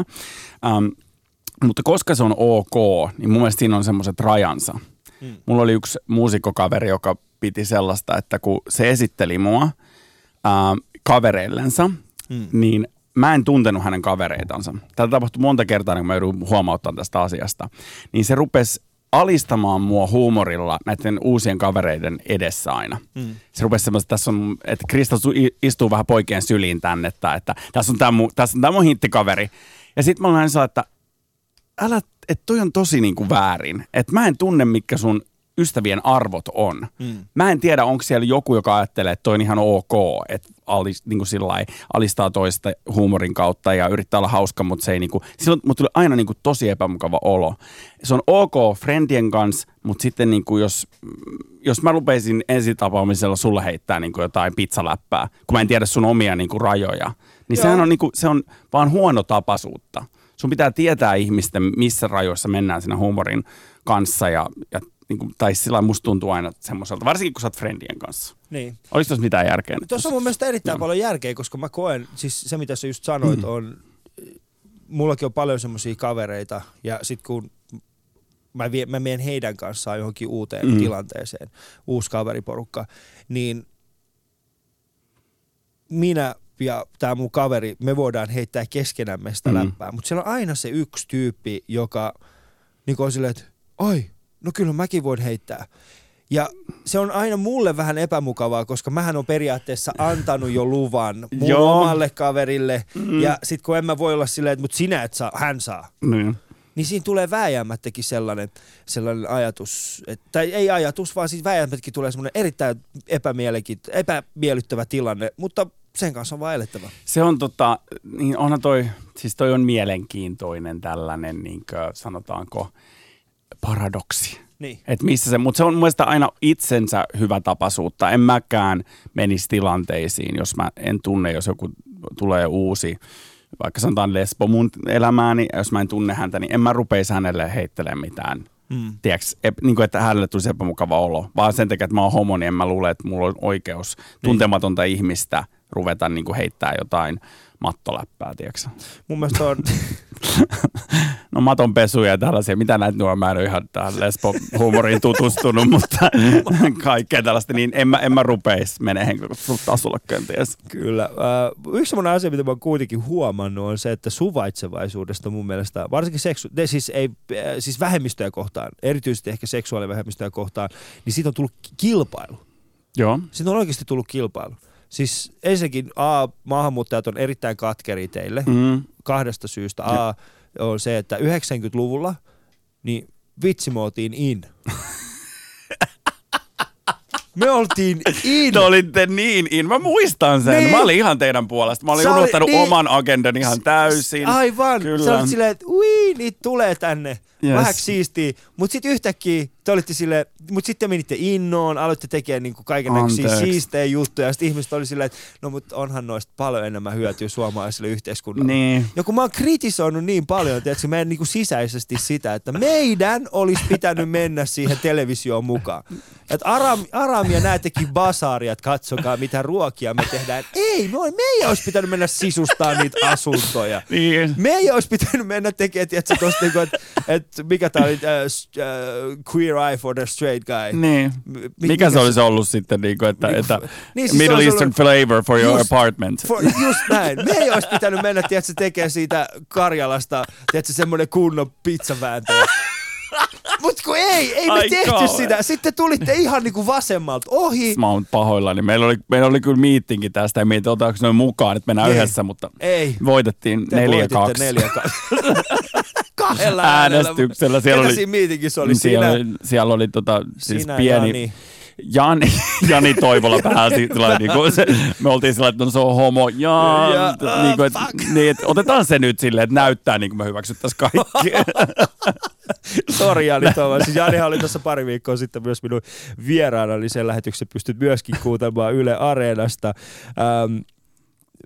Ähm, mutta koska se on ok, niin mun mielestä siinä on semmoiset rajansa. Mm. Mulla oli yksi muusikkokaveri, joka piti sellaista, että kun se esitteli mua ähm, kavereillensa, mm. niin... Mä en tuntenut hänen kavereitansa. Tätä tapahtui monta kertaa, kun mä joudun huomauttamaan tästä asiasta. Niin se rupesi alistamaan mua huumorilla näiden uusien kavereiden edessä aina. Mm. Se rupesi semmoista, että tässä on, että Cristal istuu vähän poikien syliin tänne, että, että tässä on tämä mun, mun hittikaveri. Ja sit mä olen aina että älä, että toi on tosi niinku väärin. Että mä en tunne, mitkä sun ystävien arvot on. Mm. Mä en tiedä, onko siellä joku, joka ajattelee, että toi on ihan ok, että alis, niin kuin sillai, alistaa toista huumorin kautta ja yrittää olla hauska, mutta se ei niin kuin, silloin mut tuli aina niin kuin tosi epämukava olo. Se on ok friendien kanssa, mutta sitten niin kuin jos, jos mä lupeisin ensitapaamisella sulle heittää niin kuin jotain pizzaläppää, kun mä en tiedä sun omia niin kuin rajoja, niin Joo. sehän on, niin kuin, se on vaan huono tapaisuutta. Sun pitää tietää ihmisten, missä rajoissa mennään siinä huumorin kanssa ja, ja Niin, tai sillä musta tuntuu aina semmoiselta, varsinkin kun sä oot friendien kanssa. Niin. Oliko tuossa mitään järkeä? Tuossa on mun mielestä erittäin no. paljon järkeä, koska mä koen, siis se mitä sä just sanoit mm. on, mullakin on paljon semmoisia kavereita ja sit kun mä, vie, mä menen heidän kanssaan johonkin uuteen mm. tilanteeseen, uusi kaveriporukka, niin minä ja tää mun kaveri, me voidaan heittää keskenämme sitä mm. läppää, mutta siellä on aina se yksi tyyppi, joka niin on silleen, että oi, no kyllä mäkin voin heittää. Ja se on aina mulle vähän epämukavaa, koska mähän on periaatteessa antanut jo luvan mun omalle kaverille. Mm-hmm. Ja sit kun en mä voi olla silleen, että mut sinä et saa, hän saa. Mm-hmm. Niin siinä tulee vääjäämättäkin sellainen, sellainen ajatus, että, tai ei ajatus, vaan siis vääjäämättäkin tulee semmoinen erittäin epämiellyttävä tilanne, mutta sen kanssa on vaan elettävä. Se on tota, niin onhan toi, siis toi on mielenkiintoinen tällainen, niin kuin sanotaanko, paradoksi. Niin. Et missä se, mutta se on mielestäni aina itsensä hyvä tapaisuutta. En mäkään menisi tilanteisiin, jos mä en tunne, jos joku tulee uusi, vaikka sanotaan lesbo mun elämääni, jos mä en tunne häntä, niin en mä rupeisi hänelle heittelemään mitään. Mm. Tiedätkö, niin kuin, että hänelle tulisi epämukava olo. Vaan sen takia, että mä oon homo, niin en mä luule, että mulla on oikeus niin. tuntematonta ihmistä ruveta niin kuin heittää jotain mattoläppää, tiedätkö? Mun mielestä on... No matonpesuja ja tällaisia, mitä näitä nuo, mä en ole ihan tähän lesbohuumoriin tutustunut, mutta kaikkea tällaista, niin en mä, en mä rupeis menee henkilötasolla kenties. Kyllä. Yksi semmoinen asia, mitä mä oon kuitenkin huomannut, on se, että suvaitsevaisuudesta mun mielestä, varsinkin seksu- siis, ei, siis vähemmistöjä kohtaan, erityisesti ehkä seksuaalivähemmistöjä kohtaan, niin siitä on tullut kilpailu. Joo. Siitä on oikeasti tullut kilpailu. Siis ensinnäkin A, maahanmuuttajat on erittäin katkeri teille mm. kahdesta syystä. A on se, että yhdeksänkymmentäluvulla niin vitsi me oltiin in. Me oltiin in. Te olitte niin in. Mä muistan sen. Niin. Mä olin ihan teidän puolesta. Mä olin Sä unohtanut niin. oman agendan ihan täysin. Aivan. Kyllä. Sä olet silleen, että ui, niitä tulee tänne. Yes. Vähäksi siistiä. Mut sit yhtäkkiä te olitte silleen, mutta sitten menitte innoon, aloitte tekemään niinku kaikennäköisiä siistejä juttuja, ja sitten ihmiset oli silleen, että no mutta onhan noista paljon enemmän hyötyä suomalaiselle yhteiskunnalle. Niin. Ja kun mä oon kritisoinut niin paljon, tiedätkö, meidän niinku sisäisesti sitä, että meidän olisi pitänyt mennä siihen televisioon mukaan. Että Aram, Aramia nää teki basaaria, että katsokaa mitä ruokia me tehdään. Ei, noin, meidän olisi pitänyt mennä sisustaa niitä asuntoja. Niin. Meidän olisi pitänyt mennä tekemään, tiedätkö, tosta niinku, että et, mikä tää oli, äh, äh, Queer Eye for the Straight Guy. Niin. Mikä, mikä se olisi ollut sitten, niin kuin, että, niin, että niin, siis Middle Eastern ollut, flavor for your just, apartment. For, just näin. Me ei olisi pitänyt mennä, tiedätkö, tekemään siitä Karjalasta, tiedätkö, semmoinen kunnon pizzavääntöjä. Mut kun ei, ei me Ai tehty kauan. Sitä. Sitten tulitte ihan niinku vasemmalta ohi. Mä oon pahoillani. Meillä oli, meillä oli kyllä miittinki tästä. En mietin, otetaanko noin mukaan, että mennään ei. yhdessä, mutta ei. voitettiin Te neljä kaksi. Kahdella äänestyksellä. Siellä oli, miitinkissä oli siellä, siinä? Siellä oli tota, siis Sinä, pieni... Jani. Jani, Jani Toivola pääsi. Niinku, se, me oltiin sillä että no, se on homo. Ja, ja, uh, niinku, et, niin, et, otetaan se nyt silleen, että näyttää niin kuin me hyväksyttäisiin kaikki. Sori Jani Toivola. Siis Janihan oli tuossa pari viikkoa sitten myös minun vieraana, niin sen lähetyksen pystyt myöskin kuuntelemaan Yle Areenasta. Ähm,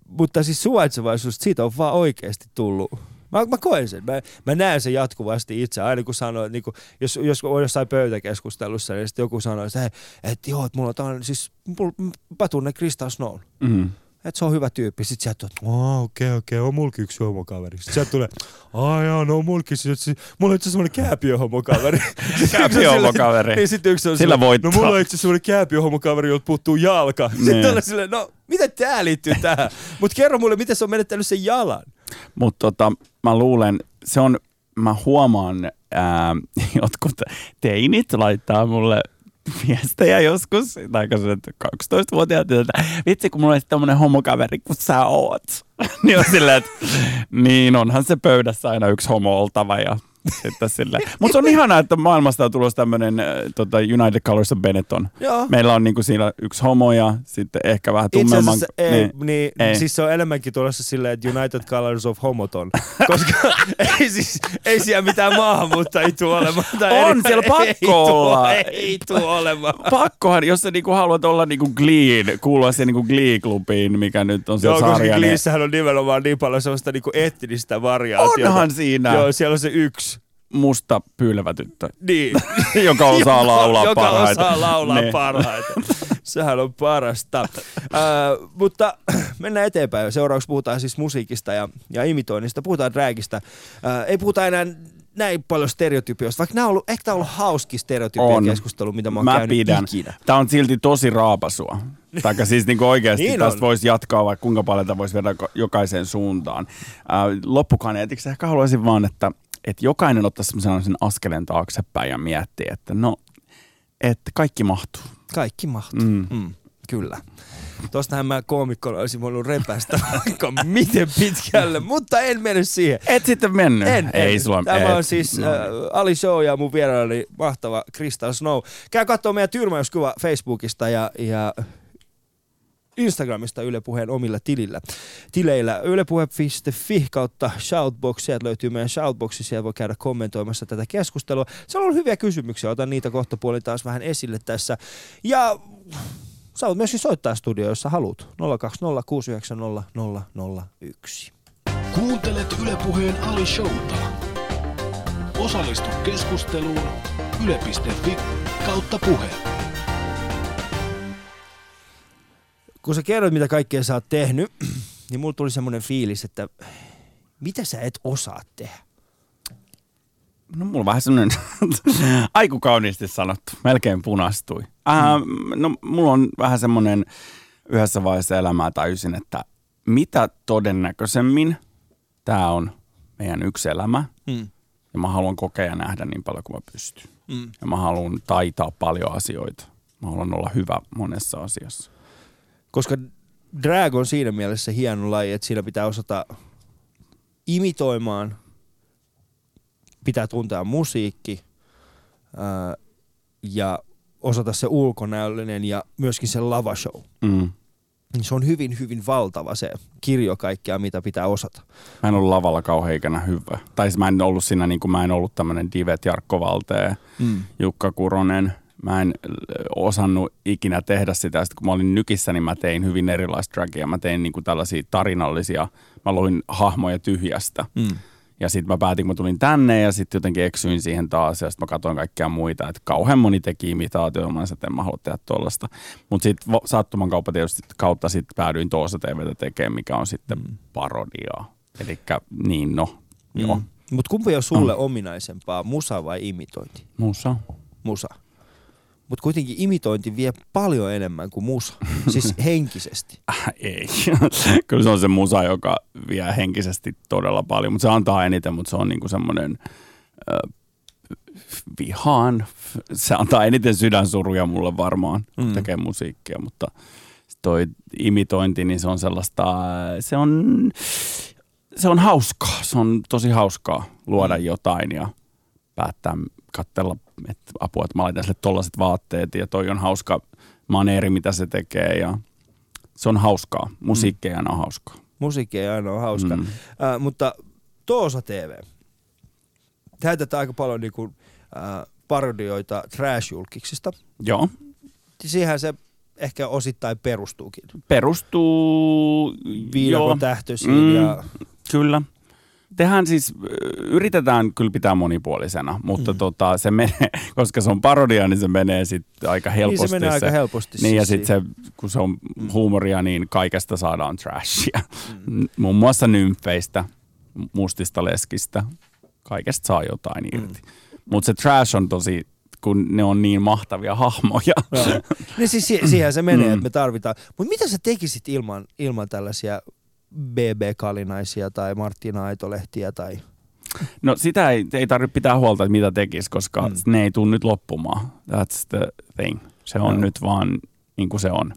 mutta siis suvaitsevaisuus, siitä on vaan oikeasti tullut... Mä, mä koen sen. Mä, mä näen sen jatkuvasti itse. Aina kun sanoo, niin kun, jos, jos on jossain pöytäkeskustelussa, niin sitten joku sanoo, että, että joo, että mulla on siis, mulla, mä tunnen Cristal Snown. Mm. Että se on hyvä tyyppi. Sitten sieltä tulee, okei, okei, on mulki yksi homokaveri. Sitten sieltä tulee, ai jaa, no on mulki. Sitten, mulla on itse semmoinen kääpiöhomokaveri. Kääpiöhomokaveri. Niin sitten yksi on sillä voittaa. No mulla on itse semmoinen kääpiöhomokaveri, jolta puuttuu jalka. Sitten nee. tulee silleen, no miten tää liittyy tähän? Mut kerro mulle, miten se on menettänyt sen jalan? Mut tota, mä luulen, se on, mä huomaan, ää, jotkut teinit laittaa mulle viestejä joskus, tai kaksitoistavuotiaat, että vitsi kun mulla olisi tommonen homokaveri, kun sä oot. Niin on silleen, että niin onhan se pöydässä aina yksi homo oltava ja sitten silleen. Mutta se on ihanaa, että maailmasta on tulossa tämmönen tota United Colors of Benetton. Joo. Meillä on niinku siinä yksi homo ja sitten ehkä vähän tummemman. Itse asiassa ei, niin, niin, ei. Siis se on enemmänkin tulossa silleen, että United Colors of Homoton. Koska ei siis, ei siellä mitään maahanmuuttajia tuu olemaan. On, siellä pakko olla. Ei tuu olemaan. Pakkohan, jos sä niinku haluat olla niinku Gleen, kuulua siihen niinku Glee-klubiin, mikä nyt on siellä sarjana. Joo, koska Gleessähän on nimenomaan niin paljon sellaista niinku etnistä variaatiota. Onhan siinä. Joo, siellä on se yksi. Musta pyylevä tyttö, niin. joka osaa laulaa joka parhaiten. Joka osaa laulaa ne. parhaiten. Sehän on parasta. Äh, mutta mennään eteenpäin. Seuraavaksi puhutaan siis musiikista ja, ja imitoinnista. Puhutaan dragista. Äh, ei puhuta enää näin paljon stereotypioista, vaikka nämä on ollut, ehkä tämä on ollut hauski stereotypiakeskustelu, mitä mä oon mä käynyt pidän. ikinä. Tämä on silti tosi raapasua. Taikka siis niin oikeasti niin tästä voisi jatkaa, vaikka kuinka paljon tämä voisi viedä jokaiseen suuntaan. Äh, loppukaneetiksi ehkä haluaisin vaan, että että jokainen ottaisi semmoisen askeleen taaksepäin ja miettii, että no, että kaikki mahtuu. Kaikki mahtuu, mm. Mm, kyllä. Tuostahan mä koomikkona olisin voinut repästä vaikka miten pitkälle, mutta en mennyt siihen. Et sitten mennyt. En, ei en. Sulla, Tämä et. on siis no. äh, Ali Show ja mun vieraani oli mahtava Cristal Snow. Käy katsoa meidän tyrmäyskuva Facebookista ja... ja Instagramista Yle Puheen omilla tilillä. tileillä. yle puhe piste fi kautta shoutbox. Sieltä löytyy meidän shoutboxi. Siellä voi käydä kommentoimassa tätä keskustelua. Se on ollut hyviä kysymyksiä. Otan niitä kohta puolin taas vähän esille tässä. Ja sä voit myöskin soittaa studioon, jos sä haluat. nolla kaksi nolla kuusi yhdeksän nolla nolla nolla yksi. Kuuntelet Yle Puheen Ali Showta. Osallistu keskusteluun yle piste fi kautta puhe. Kun sä kerroit, mitä kaikkea sä oot tehnyt, niin mulla tuli semmoinen fiilis, että mitä sä et osaa tehdä? No mulla on vähän semmoinen aiku kauniisti sanottu, melkein punastui. Ää, no mulla on vähän semmoinen yhdessä vaiheessa elämää tajusin, että mitä todennäköisemmin tää on meidän yksi elämä. Hmm. Ja mä haluan kokea ja nähdä niin paljon kuin mä pystyn. Hmm. Ja mä haluan taitaa paljon asioita. Mä haluan olla hyvä monessa asiassa. Koska drag on siinä mielessä hieno laji, että siinä pitää osata imitoimaan, pitää tuntea musiikki ää, ja osata se ulkonäöllinen ja myöskin se lavashow. Mm. Se on hyvin, hyvin valtava se kirjo kaikkea, mitä pitää osata. Mä en ollut lavalla kauhean ikänä hyvä. Tai mä en ollut siinä, niin kuin mä en ollut tämmöinen Divet, Jarkko Valtee, mm. Jukka Kuronen. Mä en osannut ikinä tehdä sitä. Sitten kun mä olin nykissä, niin mä tein hyvin erilaista dragia. Mä tein niin kuin tällaisia tarinallisia, mä luin hahmoja tyhjästä. Mm. Ja sitten mä päätin, kun mä tulin tänne ja sitten jotenkin eksyin siihen taas ja sitten mä katsoin kaikkia muita, että kauhean moni teki imitaatioon, mä sanoin, en mä halua tehdä tuollaista. Mutta sitten sattuman kautta tietysti kautta sit päädyin Toosa T V:tä tekemään, mikä on sitten mm. parodiaa. Elikkä niin no, mm. joo. Mutta kumpi on sulle ah. ominaisempaa, musa vai imitointi? Musa. Musa. Mutta kuitenkin imitointi vie paljon enemmän kuin musa, siis henkisesti. Äh, ei, kyllä se on se musa, joka vie henkisesti todella paljon, mutta se antaa eniten, mutta se on niinku semmoinen äh, vihaan. Se antaa eniten sydänsuruja mulle varmaan, kun mm. tekee musiikkia, mutta toi imitointi, niin se on sellaista, se on, se on hauskaa, se on tosi hauskaa luoda jotain ja päättää katsella, että apua, että mä laitan sille tollaset vaatteet ja toi on hauska maneeri, mitä se tekee ja se on hauskaa. Musiikki ei aina ole hauskaa. Musiikki ei aina ole hauskaa. Mm. Äh, mutta Toosa T V, te häytetään aika paljon niinku, äh, parodioita trash-julkiksista. Joo. Siihen se ehkä osittain perustuukin. Perustuu viidakotähtöisiin mm, ja... Kyllä. Tehän siis, yritetään kyllä pitää monipuolisena, mutta mm. tota, se menee, koska se on parodia, niin se menee sitten aika helposti. Niin se menee se, aika helposti. Niin ja sitten se, kun se on mm. huumoria, niin kaikesta saadaan trashia. Mm. Muun muassa nymfeistä, mustista leskistä, kaikesta saa jotain irti. Mm. Mutta se trash on tosi, kun ne on niin mahtavia hahmoja. Niin siis si- siihen se menee, mm. että me tarvitaan. Mutta mitä sä tekisit ilman, ilman tällaisia... B B-kalinaisia tai Martina Aitolehtiä tai... No sitä ei, ei tarvitse pitää huolta, että mitä tekisi, koska mm. ne ei tule nyt loppumaan. That's the thing. Se on no. nyt vaan niin kuin se on.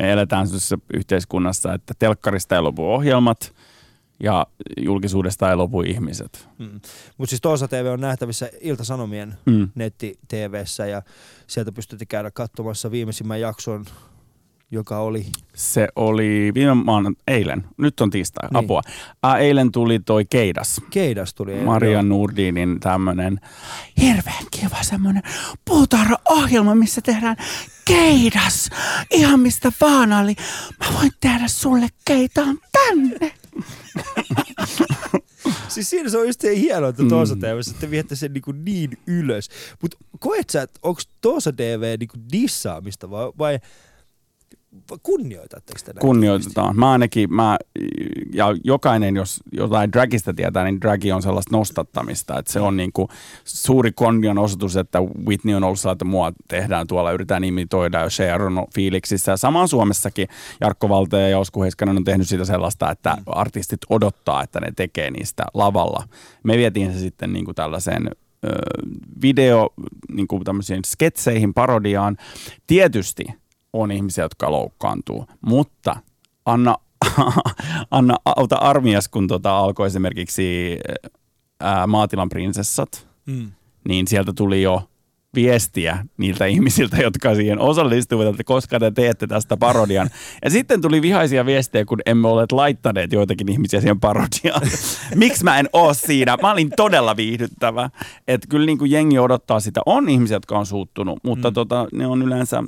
Me eletään sellaisessa yhteiskunnassa, että telkkarista ei lopu ohjelmat ja julkisuudesta ei lopu ihmiset. Mm. Mutta siis Toosa T V on nähtävissä Ilta-Sanomien mm. netti-tvssä ja sieltä pystytte käydä katsomassa viimeisimmän jakson... Joka oli? Se oli viime maana, eilen. Nyt on tiistai, niin. Apua. Ä, eilen tuli toi Keidas. Keidas tuli eilen. Maria Nurdinin tämmönen hirveän kiva semmonen puutarha-ohjelma, missä tehdään Keidas. Ihan mistä vaan oli. Mä voin tehdä sulle keitaan tänne. Siis siinä se on just hienoa, että Toosa T V:ssä te viette sen niin, niin ylös. Mutta koet sä, että onko Toosa T V niin dissaamista vai... vai kunnioitatteko te näitä? Kunnioitetaan. Mä ainakin, mä, ja jokainen, jos jotain dragista tietää, niin dragi on sellaista nostattamista. Että se on niinku suuri konnion osoitus, että Whitney on ollut sellainen, mua tehdään tuolla, yritetään imitoida ja Cher on fiiliksissä. Ja sama Suomessakin Jarkko Valtaja ja Osku Heiskanen on tehnyt sitä sellaista, että artistit odottaa, että ne tekee niistä lavalla. Me vietiin se sitten niinku tällaiseen... video, niinku tämmöisiin sketseihin, parodiaan. Tietysti on ihmisiä, jotka loukkaantuu, mutta anna, anna auta armias, kun tota alkoi esimerkiksi ää, Maatilan prinsessat, mm. niin sieltä tuli jo viestiä niiltä ihmisiltä, jotka siihen osallistuvat, että koska te teette tästä parodian. Ja sitten tuli vihaisia viestejä, kun emme ole laittaneet joitakin ihmisiä siihen parodiaan. Miksi mä en oo siinä? Mä olin todella viihdyttävä. Että kyllä niin kuin jengi odottaa sitä. On ihmisiä, jotka on suuttunut, mutta mm. tota, ne on yleensä...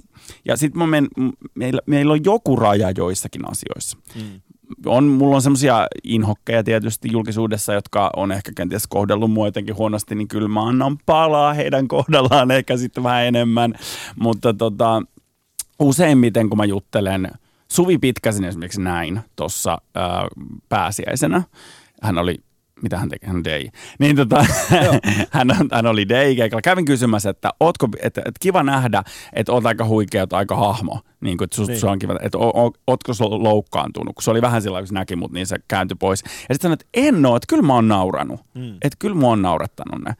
Ja sit mä men... meillä, meillä on joku raja joissakin asioissa. Mm. On, mulla on semmoisia inhokkeja tietysti julkisuudessa, jotka on ehkä kenties kohdellut mua jotenkin huonosti, niin kyllä mä annan palaa heidän kohdallaan ehkä sitten vähän enemmän. Mutta tota, useimmiten kun mä juttelen, Suvi Pitkäsen esimerkiksi näin tuossa pääsiäisenä, hän oli, mitä hän teki, hän oli day. Niin tota, hän, hän oli day keikalla. Kävin kysymässä, että ootko, että, että kiva nähdä, että oot aika huikea, oot aika hahmo. Niin kuin, että se on kiva, että o, o, ootko se loukkaantunut, kun se oli vähän sillä tavalla, kun se näki mut, niin se kääntyi pois. Ja sitten sanoin, että en oo, että kyllä mä oon nauranut, mm. että kyllä mä oon naurattanut ne.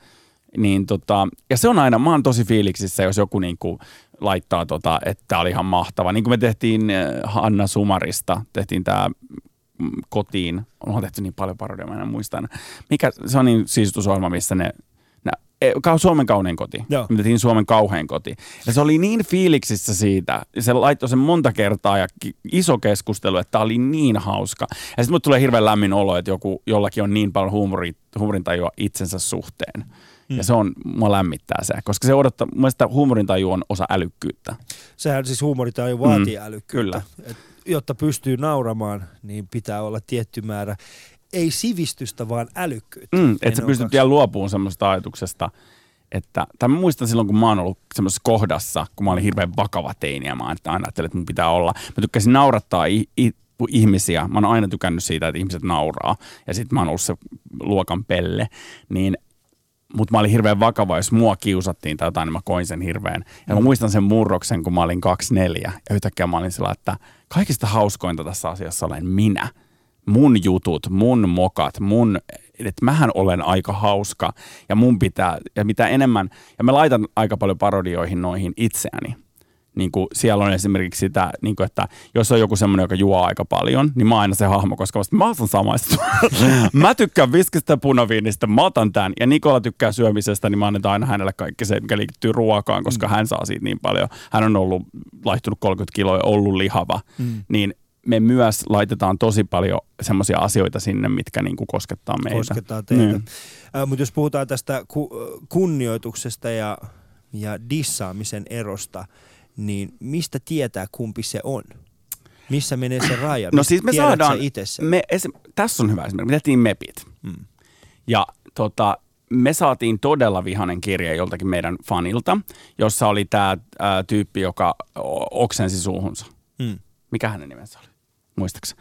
Niin tota, ja se on aina, mä oon tosi fiiliksissä, jos joku niinku laittaa tota, että tää oli ihan mahtava. Niin kuin me tehtiin Hanna Sumarista, tehtiin tää... kotiin. On tehty niin paljon parodia, mä en muista. Mikä, se on niin siisutusohjelma, missä ne, ne Suomen kaunein koti. Me tehtiin Suomen kauhean koti. Ja se oli niin fiiliksissä siitä. Se laittoi sen monta kertaa ja iso keskustelu, että tämä oli niin hauska. Ja sitten minulle tulee hirveän lämmin olo, että joku, jollakin on niin paljon huumori, huumorintajua itsensä suhteen. Mm. Ja se on, mua lämmittää se, koska se odottaa, mun mielestä huumorintaju on osa älykkyyttä. Sehän siis huumorintaju vaatii mm. älykkyyttä. Kyllä. Et, jotta pystyy nauramaan, niin pitää olla tietty määrä. Ei sivistystä, vaan älykkyyttä. Mm, että sä pystyt vielä luopumaan semmoisesta ajatuksesta, että... Tai mä muistan silloin, kun mä oon ollut semmoisessa kohdassa, kun mä olin hirveän vakava teini ja mä aina ajattelin, että mun pitää olla... Mä tykkäsin naurattaa i- i- ihmisiä. Mä oon aina tykännyt siitä, että ihmiset nauraa. Ja sit mä oon ollut se luokan pelle. Niin... Mutta mä olin hirveän vakava, jos mua kiusattiin tai jotain, niin mä koin sen hirveän. Ja mä muistan sen murroksen, kun mä olin kaksikymmentäneljä. Ja yhtäkkiä mä olin sillä, että kaikista hauskointa tässä asiassa olen minä. Mun jutut, mun mokat, mun, että mähän olen aika hauska ja mun pitää, ja mitä enemmän, ja mä laitan aika paljon parodioihin noihin itseäni. Niin kuin siellä on esimerkiksi sitä, niin kuin että jos on joku semmoinen, joka juo aika paljon, niin mä aina se hahmo, koska mä oon samaistunut. Mä tykkään viskistä ja punaviinistä, mä otan tämän. Ja Nikola tykkää syömisestä, niin mä annetaan aina hänelle kaikki se, mikä liittyy ruokaan, koska mm. hän saa siitä niin paljon. Hän on ollut, laihtunut kolmekymmentä kiloa ja ollut lihava. Mm. Niin me myös laitetaan tosi paljon semmoisia asioita sinne, mitkä niinku koskettaa meitä. Koskettaa teitä. Niin. Äh, mutta jos puhutaan tästä ku- kunnioituksesta ja, ja dissaamisen erosta, niin mistä tietää, kumpi se on? Missä menee se raja? No siis me saadaan, me esim, tässä on hyvä esimerkki, me tehtiin mepit. Hmm. Ja tota, me saatiin todella vihainen kirje joltakin meidän fanilta, jossa oli tää ää, tyyppi, joka oksensi suuhunsa. Hmm. Mikä hänen nimensä oli? Muistaaksä?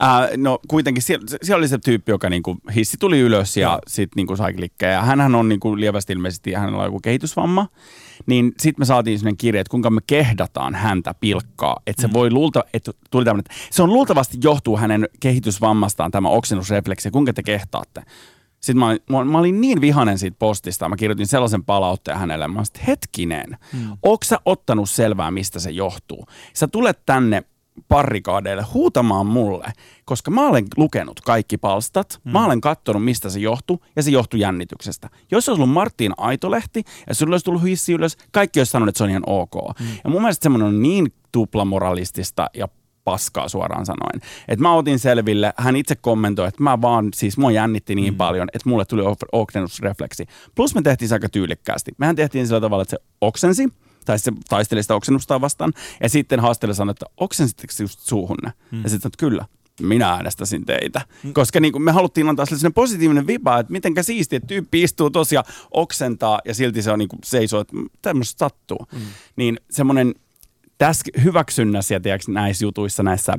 Ää, no kuitenkin siellä, siellä oli se tyyppi, joka niinku, hissi tuli ylös ja sitten niinku, sai klikkejä. Ja hänhän on niinku, lievästi ilmeisesti, hänellä on joku kehitysvamma. Niin sitten me saatiin sellainen kirje, että kuinka me kehdataan häntä pilkkaa. Että se mm. voi luulta, että tuli tämmöinen, että se on luultavasti johtuu hänen kehitysvammastaan tämä oksennusrefleksi. Kuinka te kehtaatte? Sitten mä olin, mä olin niin vihainen siitä postista. Mä kirjoitin sellaisen palautteen hänelle. Mä olin, että hetkinen, mm. ootko sä ottanut selvää, mistä se johtuu? Sä tulet tänne parrikaadeille huutamaan mulle, koska mä olen lukenut kaikki palstat, mm. mä olen katsonut, mistä se johtuu, ja se johtui jännityksestä. Jos se olisi ollut Martin Aitolehti, ja sulla olisi tullut hissi ylös, kaikki olisi sanonut, että se on ihan ok. Mm. Ja mun mielestä semmoinen on niin tuplamoralistista ja paskaa suoraan sanoen. Että mä otin selville, hän itse kommentoi, että mä vaan, siis mua jännitti niin mm. paljon, että mulle tuli oksennusrefleksi. Plus me tehtiin se aika tyylikkäästi. Mehän tehtiin sillä tavalla, että se oksensi, tai se taisteli sitä oksennusta vastaan, ja sitten haastelee sanoi, että oksensittekö just suuhunne? Mm. Ja sitten, että kyllä, minä äänestäsin teitä. Mm. Koska niin me haluttiin antaa sellainen positiivinen vipa, että mitenkä siistiä, että tyyppi istuu tosiaan oksentaa, ja silti se on niin seisoo, että tämmöistä sattuu. Mm. Niin semmoinen tässä hyväksynnässä, ja tiedätkö, näissä jutuissa, näissä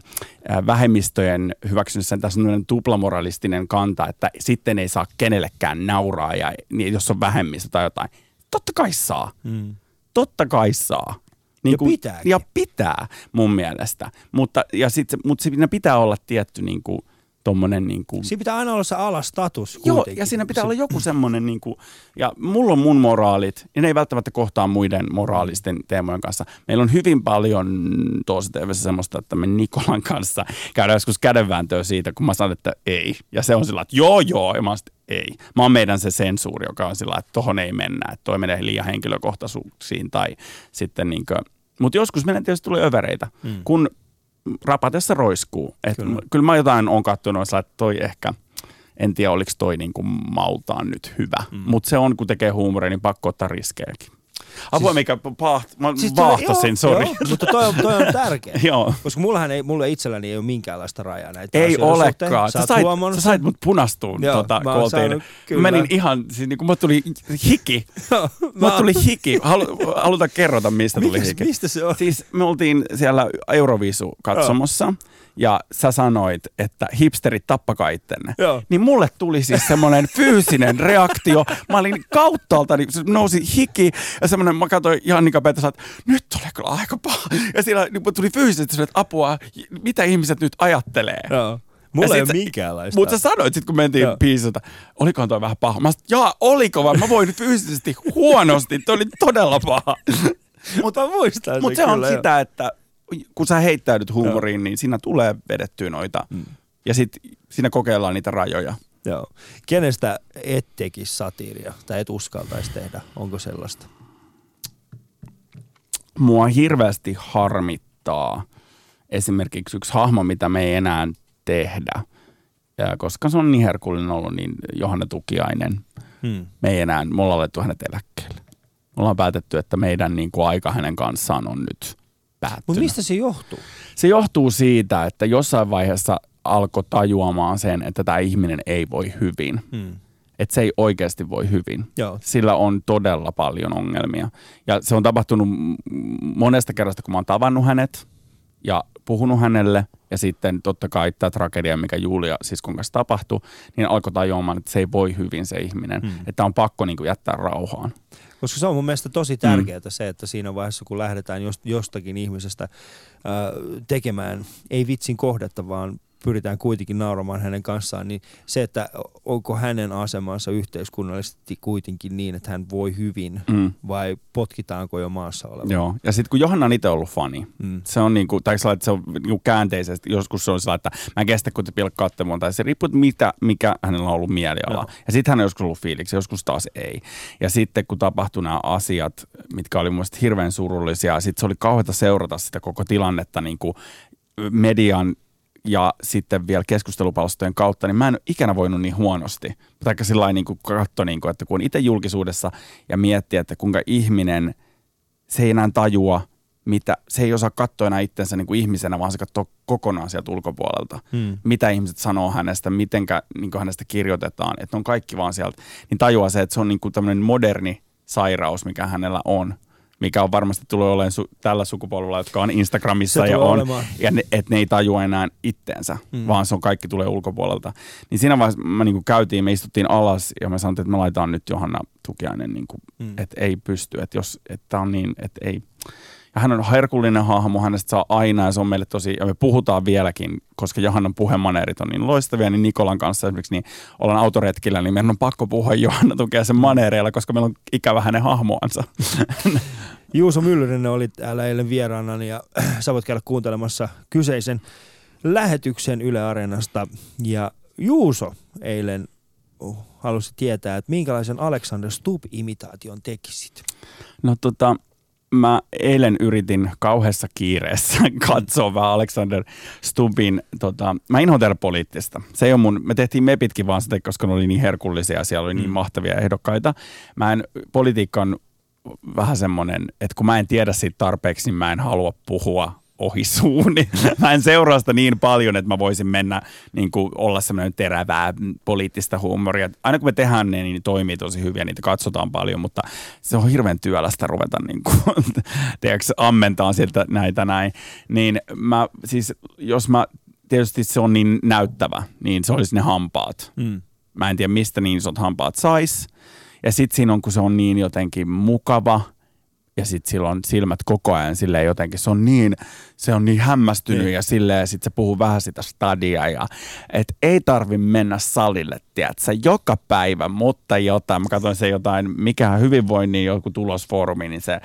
vähemmistöjen hyväksynnässä, tässä on sellainen tuplamoralistinen kanta, että sitten ei saa kenellekään nauraa, ja, jos on vähemmistö tai jotain. Totta kai saa. Mm. Totta kai saa. Niin ja, kun, ja pitää mun mielestä. Mutta, ja sit, mutta siinä pitää olla tietty niin kuin, tommonen... Niin kuin, siinä pitää aina olla se alastatus. Joo, kuitenkin. Ja siinä pitää si- olla joku semmoinen... Niin kuin, ja mulla on mun moraalit, ja ne ei välttämättä kohtaa muiden moraalisten teemojen kanssa. Meillä on hyvin paljon Toosa T V:ssä semmoista, että me Nikolan kanssa käydään joskus kädenvääntöä siitä, kun mä sanon, että ei. Ja se on sillä, että joo joo, ja mä oon ei. Mä oon meidän se sensuuri, joka on sillä, että tohon ei mennä, että toi menee liian henkilökohtaisuuksiin tai sitten niinkö. Mutta joskus meidän tietysti tulee övereitä, mm. kun rapatessa roiskuu. Et kyllä. kyllä mä jotain oon kattonut, että toi ehkä, en tiedä oliko toi niinku maltaan nyt hyvä. Mm. Mutta se on, kun tekee huumoria, niin pakko ottaa riskejäkin. Apua, siis, mikä paht, mä siis vaahtasin, sori. Mutta toi on, toi on tärkeä, koska mullahan ei, mulla itselläni ei ole minkäänlaista rajaa näitä ei olekaan. Sä, sä, sait, sä sait mut punastuun, joo, tota, mä oon saanut, kyllä. Menin ihan, siis niinku, mut tuli hiki. Joo, mut tuli hiki. Halu, haluta kerrota, mistä tuli hiki. Mistä se on? Siis me oltiin siellä Euroviisu-katsomossa. Joo. Ja sä sanoit, että hipsterit tappakaa ittenne. Joo. Niin mulle tuli siis semmoinen fyysinen reaktio. Mä olin kauttaalta, niin nousi hiki ja semmoinen, mä katsoin Jannika Petra, että nyt tulee kyllä aika paha. Ja siellä niin tuli fyysisesti, että apua, mitä ihmiset nyt ajattelee. Joo. Mulla ei ole minkäänlaista. Mutta sä sanoit sit, kun mentiin biisiltä, olikohan toi vähän paha. Mä sanoin, jaa, oliko vaan? Mä voin fyysisesti huonosti, toi oli todella paha. Mutta mä muistan sen. Mut se kyllä, on jo. Sitä, että... Kun sä heittäydyt huumoriin, niin siinä tulee vedettyä noita. Mm. Ja sitten siinä kokeillaan niitä rajoja. Joo. Kenestä et tekisi satiiria tai et uskaltaisi tehdä? Onko sellaista? Mua hirveästi harmittaa esimerkiksi yksi hahmo, mitä me ei enää tehdä, ja koska se on niin herkullinen ollut, niin Johanna Tukiainen. Hmm. Me ei enää, me ollaan alettu hänet eläkkeelle. Me ollaan päätetty, että meidän niin kuin, aika hänen kanssaan on nyt päättynyt. Mutta mistä se johtuu? Se johtuu siitä, että jossain vaiheessa alkoi tajuamaan sen, että tämä ihminen ei voi hyvin. Hmm. Että se ei oikeasti voi hyvin. Joo. Sillä on todella paljon ongelmia. Ja se on tapahtunut monesta kerrasta, kun mä oon tavannut hänet ja puhunut hänelle. Ja sitten totta kai tämä tragedia, mikä Julia siskon kanssa tapahtui, niin alkoi tajuamaan, että se ei voi hyvin se ihminen. Mm. Että on pakko niin kuin, jättää rauhaan. Koska se on mun mielestä tosi tärkeää mm. se, että siinä vaiheessa, kun lähdetään jostakin ihmisestä äh, tekemään, ei vitsin kohdetta, vaan pyritään kuitenkin nauramaan hänen kanssaan, niin se, että onko hänen asemansa yhteiskunnallisesti kuitenkin niin, että hän voi hyvin, mm. vai potkitaanko jo maassa oleva. Joo, ja sitten kun Johanna on itse ollut fani, mm. se on niin kuin, tai se on niinku käänteisesti, joskus se on sillä, että mä en kestä, kun te pilkkaatte mua, tai se riippuu, mitä, mikä hänellä on ollut mieliala. No. Ja sitten hän on joskus ollut fiiliksi, joskus taas ei. Ja sitten kun tapahtui nämä asiat, mitkä oli mun mielestä hirveän surullisia, sitten se oli kauheata seurata sitä koko tilannetta niin kuin median ja sitten vielä keskustelupalstojen kautta, niin mä en ole ikänä voinut niin huonosti. Taikka sillä lailla niin katso, niin kuin, että kun on itse julkisuudessa ja miettii, että kuinka ihminen, se ei enää tajua, mitä, se ei osaa katsoa enää itsensä niin kuin ihmisenä, vaan se katsoo kokonaan sieltä ulkopuolelta. Hmm. Mitä ihmiset sanoo hänestä, mitenkä niin kuin hänestä kirjoitetaan, että on kaikki vaan sieltä. Niin tajuaa se, että se on niin kuin tämmöinen moderni sairaus, mikä hänellä on. Mikä on varmasti tullut olemaan su- tällä sukupolvella, jotka on Instagramissa ja on, olemaan. Ja ne, et ne ei tajua enää itteensä, mm. vaan se on kaikki tulee ulkopuolelta. Niin siinä vaiheessa mä niinku käytiin, me istuttiin alas ja mä sanoin, että me laitaan nyt Johanna Tukiainen, niinku, mm. että ei pysty, että jos, että on niin, että ei. Ja hän on herkullinen hahmo, hänestä saa aina ja se on meille tosi, ja me puhutaan vieläkin, koska Johannan puhemaneerit on niin loistavia, niin Nikolan kanssa esimerkiksi, niin ollaan autoretkillä, niin meidän on pakko puhua Johanna Tukiaisen maneereilla, koska meillä on ikävä hänen hahmoansa. Juuso Myllyrinne oli täällä eilen vieraana ja sä voit käydä kuuntelemassa kyseisen lähetyksen Yle Areenasta. Ja Juuso eilen halusi tietää, että minkälaisen Alexander Stubb-imitaation tekisit? No tota, mä eilen yritin kauheassa kiireessä katsoa vähän Alexander Stubbin, tota, mä inhoan tehdä poliittista. Se ei ole mun, me tehtiin mepitkin vaan sitä, koska ne oli niin herkullisia, siellä oli niin mahtavia ehdokkaita. Mä en, politiikka on vähän semmoinen, että kun mä en tiedä siitä tarpeeksi, niin mä en halua puhua ohi suuni. Mä en seuraa sitä niin paljon, että mä voisin mennä niin kuin olla semmoinen terävää poliittista huumoria. Aina kun me tehdään ne, niin ne toimii tosi hyvin ja niitä katsotaan paljon, mutta se on hirveän työlästä ruveta niin kuin, tiedätkö, ammentaa sieltä näitä näin. Niin mä siis, jos mä, tietysti se on niin näyttävä, niin se olisi ne hampaat. Mm. Mä en tiedä, mistä niin isot hampaat sais. Ja sit siinä on, kun se on niin jotenkin mukava, ja sitten silloin silmät koko ajan silleen jotenkin, se on niin, se on niin hämmästynyt niin. Ja silleen sitten se puhuu vähän sitä stadia ja et ei tarvi mennä salille, tiedätkö, joka päivä, mutta jotain, mä katsoin se jotain, mikähän hyvinvoinnin joku tulosfoorumi, niin se,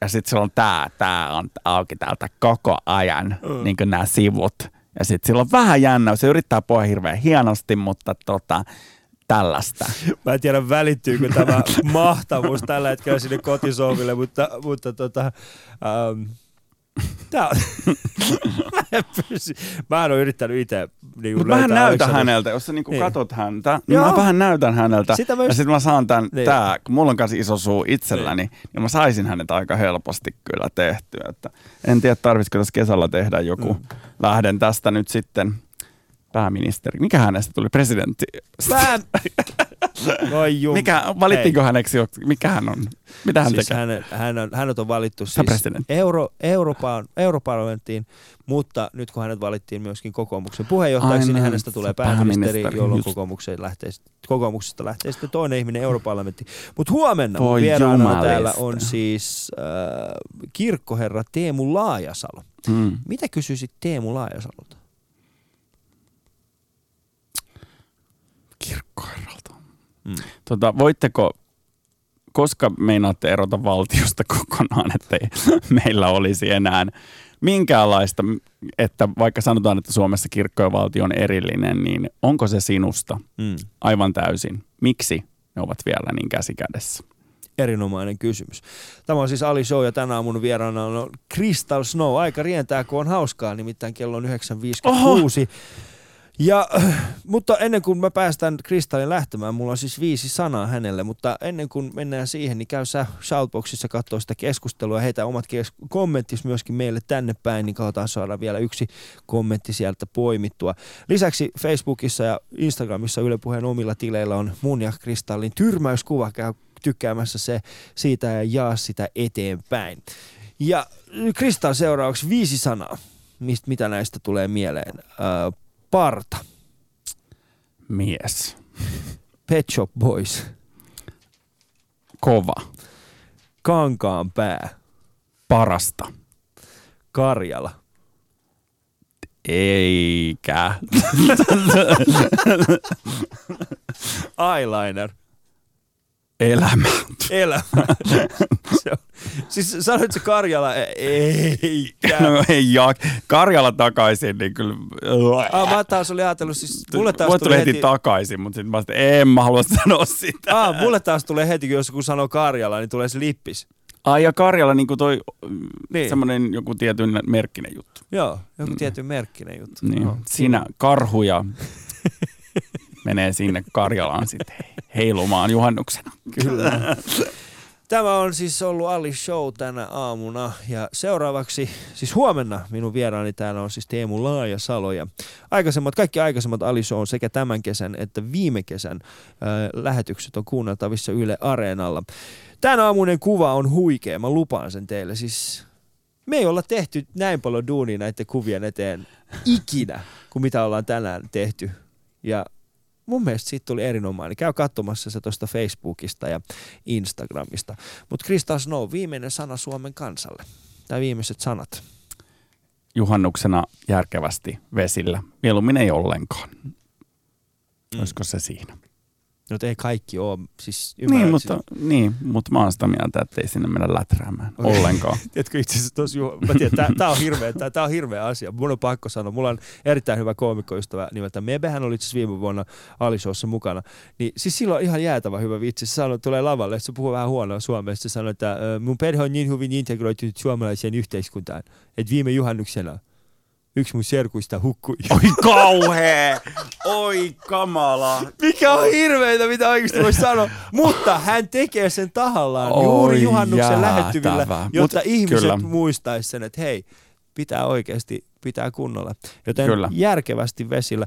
ja sitten silloin tää, tää on auki täältä koko ajan, mm. niin kuin nämä sivut, ja sitten silloin vähän jännä, se yrittää puhua hirveän hienosti, mutta tota, tällaista. Mä en tiedä, välittyykö tämä mahtavuus tällä hetkellä sinne kotisohville, mutta, mutta tota, ähm, tää on. Mä en pysy. Mä en ole yrittänyt itse niin löytää. Mä näytän häneltä, jos sä niin niin. katot häntä, niin mä vähän näytän häneltä. Sitä mä just... Ja sit mä saan tän, niin. tää, kun mulla on kanssa iso suu itselläni, niin. niin mä saisin hänet aika helposti kyllä tehtyä. Että en tiedä, tarvitsiko tässä kesällä tehdä joku. Mm. Lähden tästä nyt sitten. Pääministeri. Mikä hänestä tuli? Presidentti. Pää... Jum... Mikä, valittiinko Hei. häneksi? Mikä hän on? Mitä hän siis tekee? Hänet, hänet, hänet on valittu siis Euro, Euroopan, europarlamenttiin, mutta nyt kun hänet valittiin myöskin kokoomuksen puheenjohtajaksi, Aina, niin hänestä tulee pääministeri, pääministeri jolloin lähtee, kokoomuksesta lähtee sitten toinen ihminen europarlamentti. Mutta huomenna Voi vieraana täällä on siis äh, kirkkoherra Teemu Laajasalo. Hmm. Mitä kysyisit Teemu Laajasalolta? Kirkkoherralta. Mm. Tota, voitteko, koska meinaatte erota valtiosta kokonaan, ettei meillä olisi enää minkäänlaista, että vaikka sanotaan, että Suomessa kirkko ja valtio on erillinen, niin onko se sinusta mm. aivan täysin? Miksi ne ovat vielä niin käsi kädessä? Erinomainen kysymys. Tämä on siis Ali Show ja tänä aamun vieraana on Cristal Snow. Aika rientää, kun on hauskaa, nimittäin kello on yhdeksän viisikymmentäkuusi. Ja, mutta ennen kuin mä päästään Cristalin lähtemään, mulla on siis viisi sanaa hänelle, mutta ennen kuin mennään siihen, niin käy sä shoutboxissa katsoa sitä keskustelua ja heitä omat kes- kommenttis myöskin meille tänne päin, niin katsotaan saada vielä yksi kommentti sieltä poimittua. Lisäksi Facebookissa ja Instagramissa Yle Puheen omilla tileillä on mun ja Cristallin tyrmäyskuva, käy tykkäämässä se siitä ja jaa sitä eteenpäin. Ja Cristal seuraavaksi viisi sanaa, mistä, mitä näistä tulee mieleen. Äh, Parta. Mies. Pet Shop Boys. Kova. Kankaanpää. Parasta. Karjala. Eikä. Eyeliner. Elämä. Elämä. Se on. Siis sanoitko Karjala? Ei. No ei jaa. Karjala takaisin, niin kyllä. Ah, mä taas olin ajatellut, siis mulle taas tuli heti... heti takaisin, mutta sitten mä sanoin, että en mä halua sanoa sitä. Ah, mulle taas tulee heti, kun joku sanoo Karjala, niin tulee se lippis. Ai ja Karjala, niin kuin toi niin. Semmoinen joku tietyn merkkinen juttu. Joo, joku tietyn merkkinen juttu. Niin. No. Siinä karhuja... Menee sinne Karjalaan sitten heilumaan juhannuksena. Kyllä. Tämä on siis ollut Ali Show tänä aamuna. Ja seuraavaksi, siis huomenna minun vieraani täällä on siis Teemu Laajasalo. Ja aikaisemmat, kaikki aikaisemmat Ali Show on sekä tämän kesän että viime kesän äh, lähetykset on kuunneltavissa Yle Areenalla. Tänä aamuinen kuva on huikea, mä lupaan sen teille. Siis me ei olla tehty näin paljon duunia näiden kuvien eteen ikinä, kuin mitä ollaan tänään tehty. Ja mun mielestä siitä tuli erinomainen. Käy katsomassa se tuosta Facebookista ja Instagramista. Mutta Cristal Snow, viimeinen sana Suomen kansalle. Tai viimeiset sanat. Juhannuksena järkevästi vesillä. Mieluummin ei ollenkaan. Mm. Olisiko se siinä? No ei kaikki ole. Siis niin, mutta, niin, mutta mä oon sitä mieltä, ettei sinne mennä läträämään. Okay. Ollenkaan. Tiedätkö itse asiassa tuossa, Juha, mä tiedän, tää, tää, on hirveä, tää, tää on hirveä asia. Mun on pakko sanoa. Mulla on erittäin hyvä koomikkoystävä nimeltä Mebehän oli itse viime vuonna Ali Showssa mukana. Niin siis sillä on ihan jäätävä hyvä vitsi. Se sanoo, tulee lavalle, se puhuu vähän huonoa suomea. Se sanoo, että mun perhe on niin hyvin integroitunut suomalaiseen yhteiskuntaan, että viime juhannuksena yksi mun serkuista hukkui. Oi kauhea! Oi kamala! Mikä on hirveitä, mitä oikeasti voi sanoa. Mutta hän tekee sen tahallaan Oi, juuri juhannuksen jäätävä. lähettyvillä, jotta Mut, ihmiset kyllä. muistaisi sen, että hei, pitää oikeasti, pitää kunnolla. Joten kyllä. järkevästi vesillä.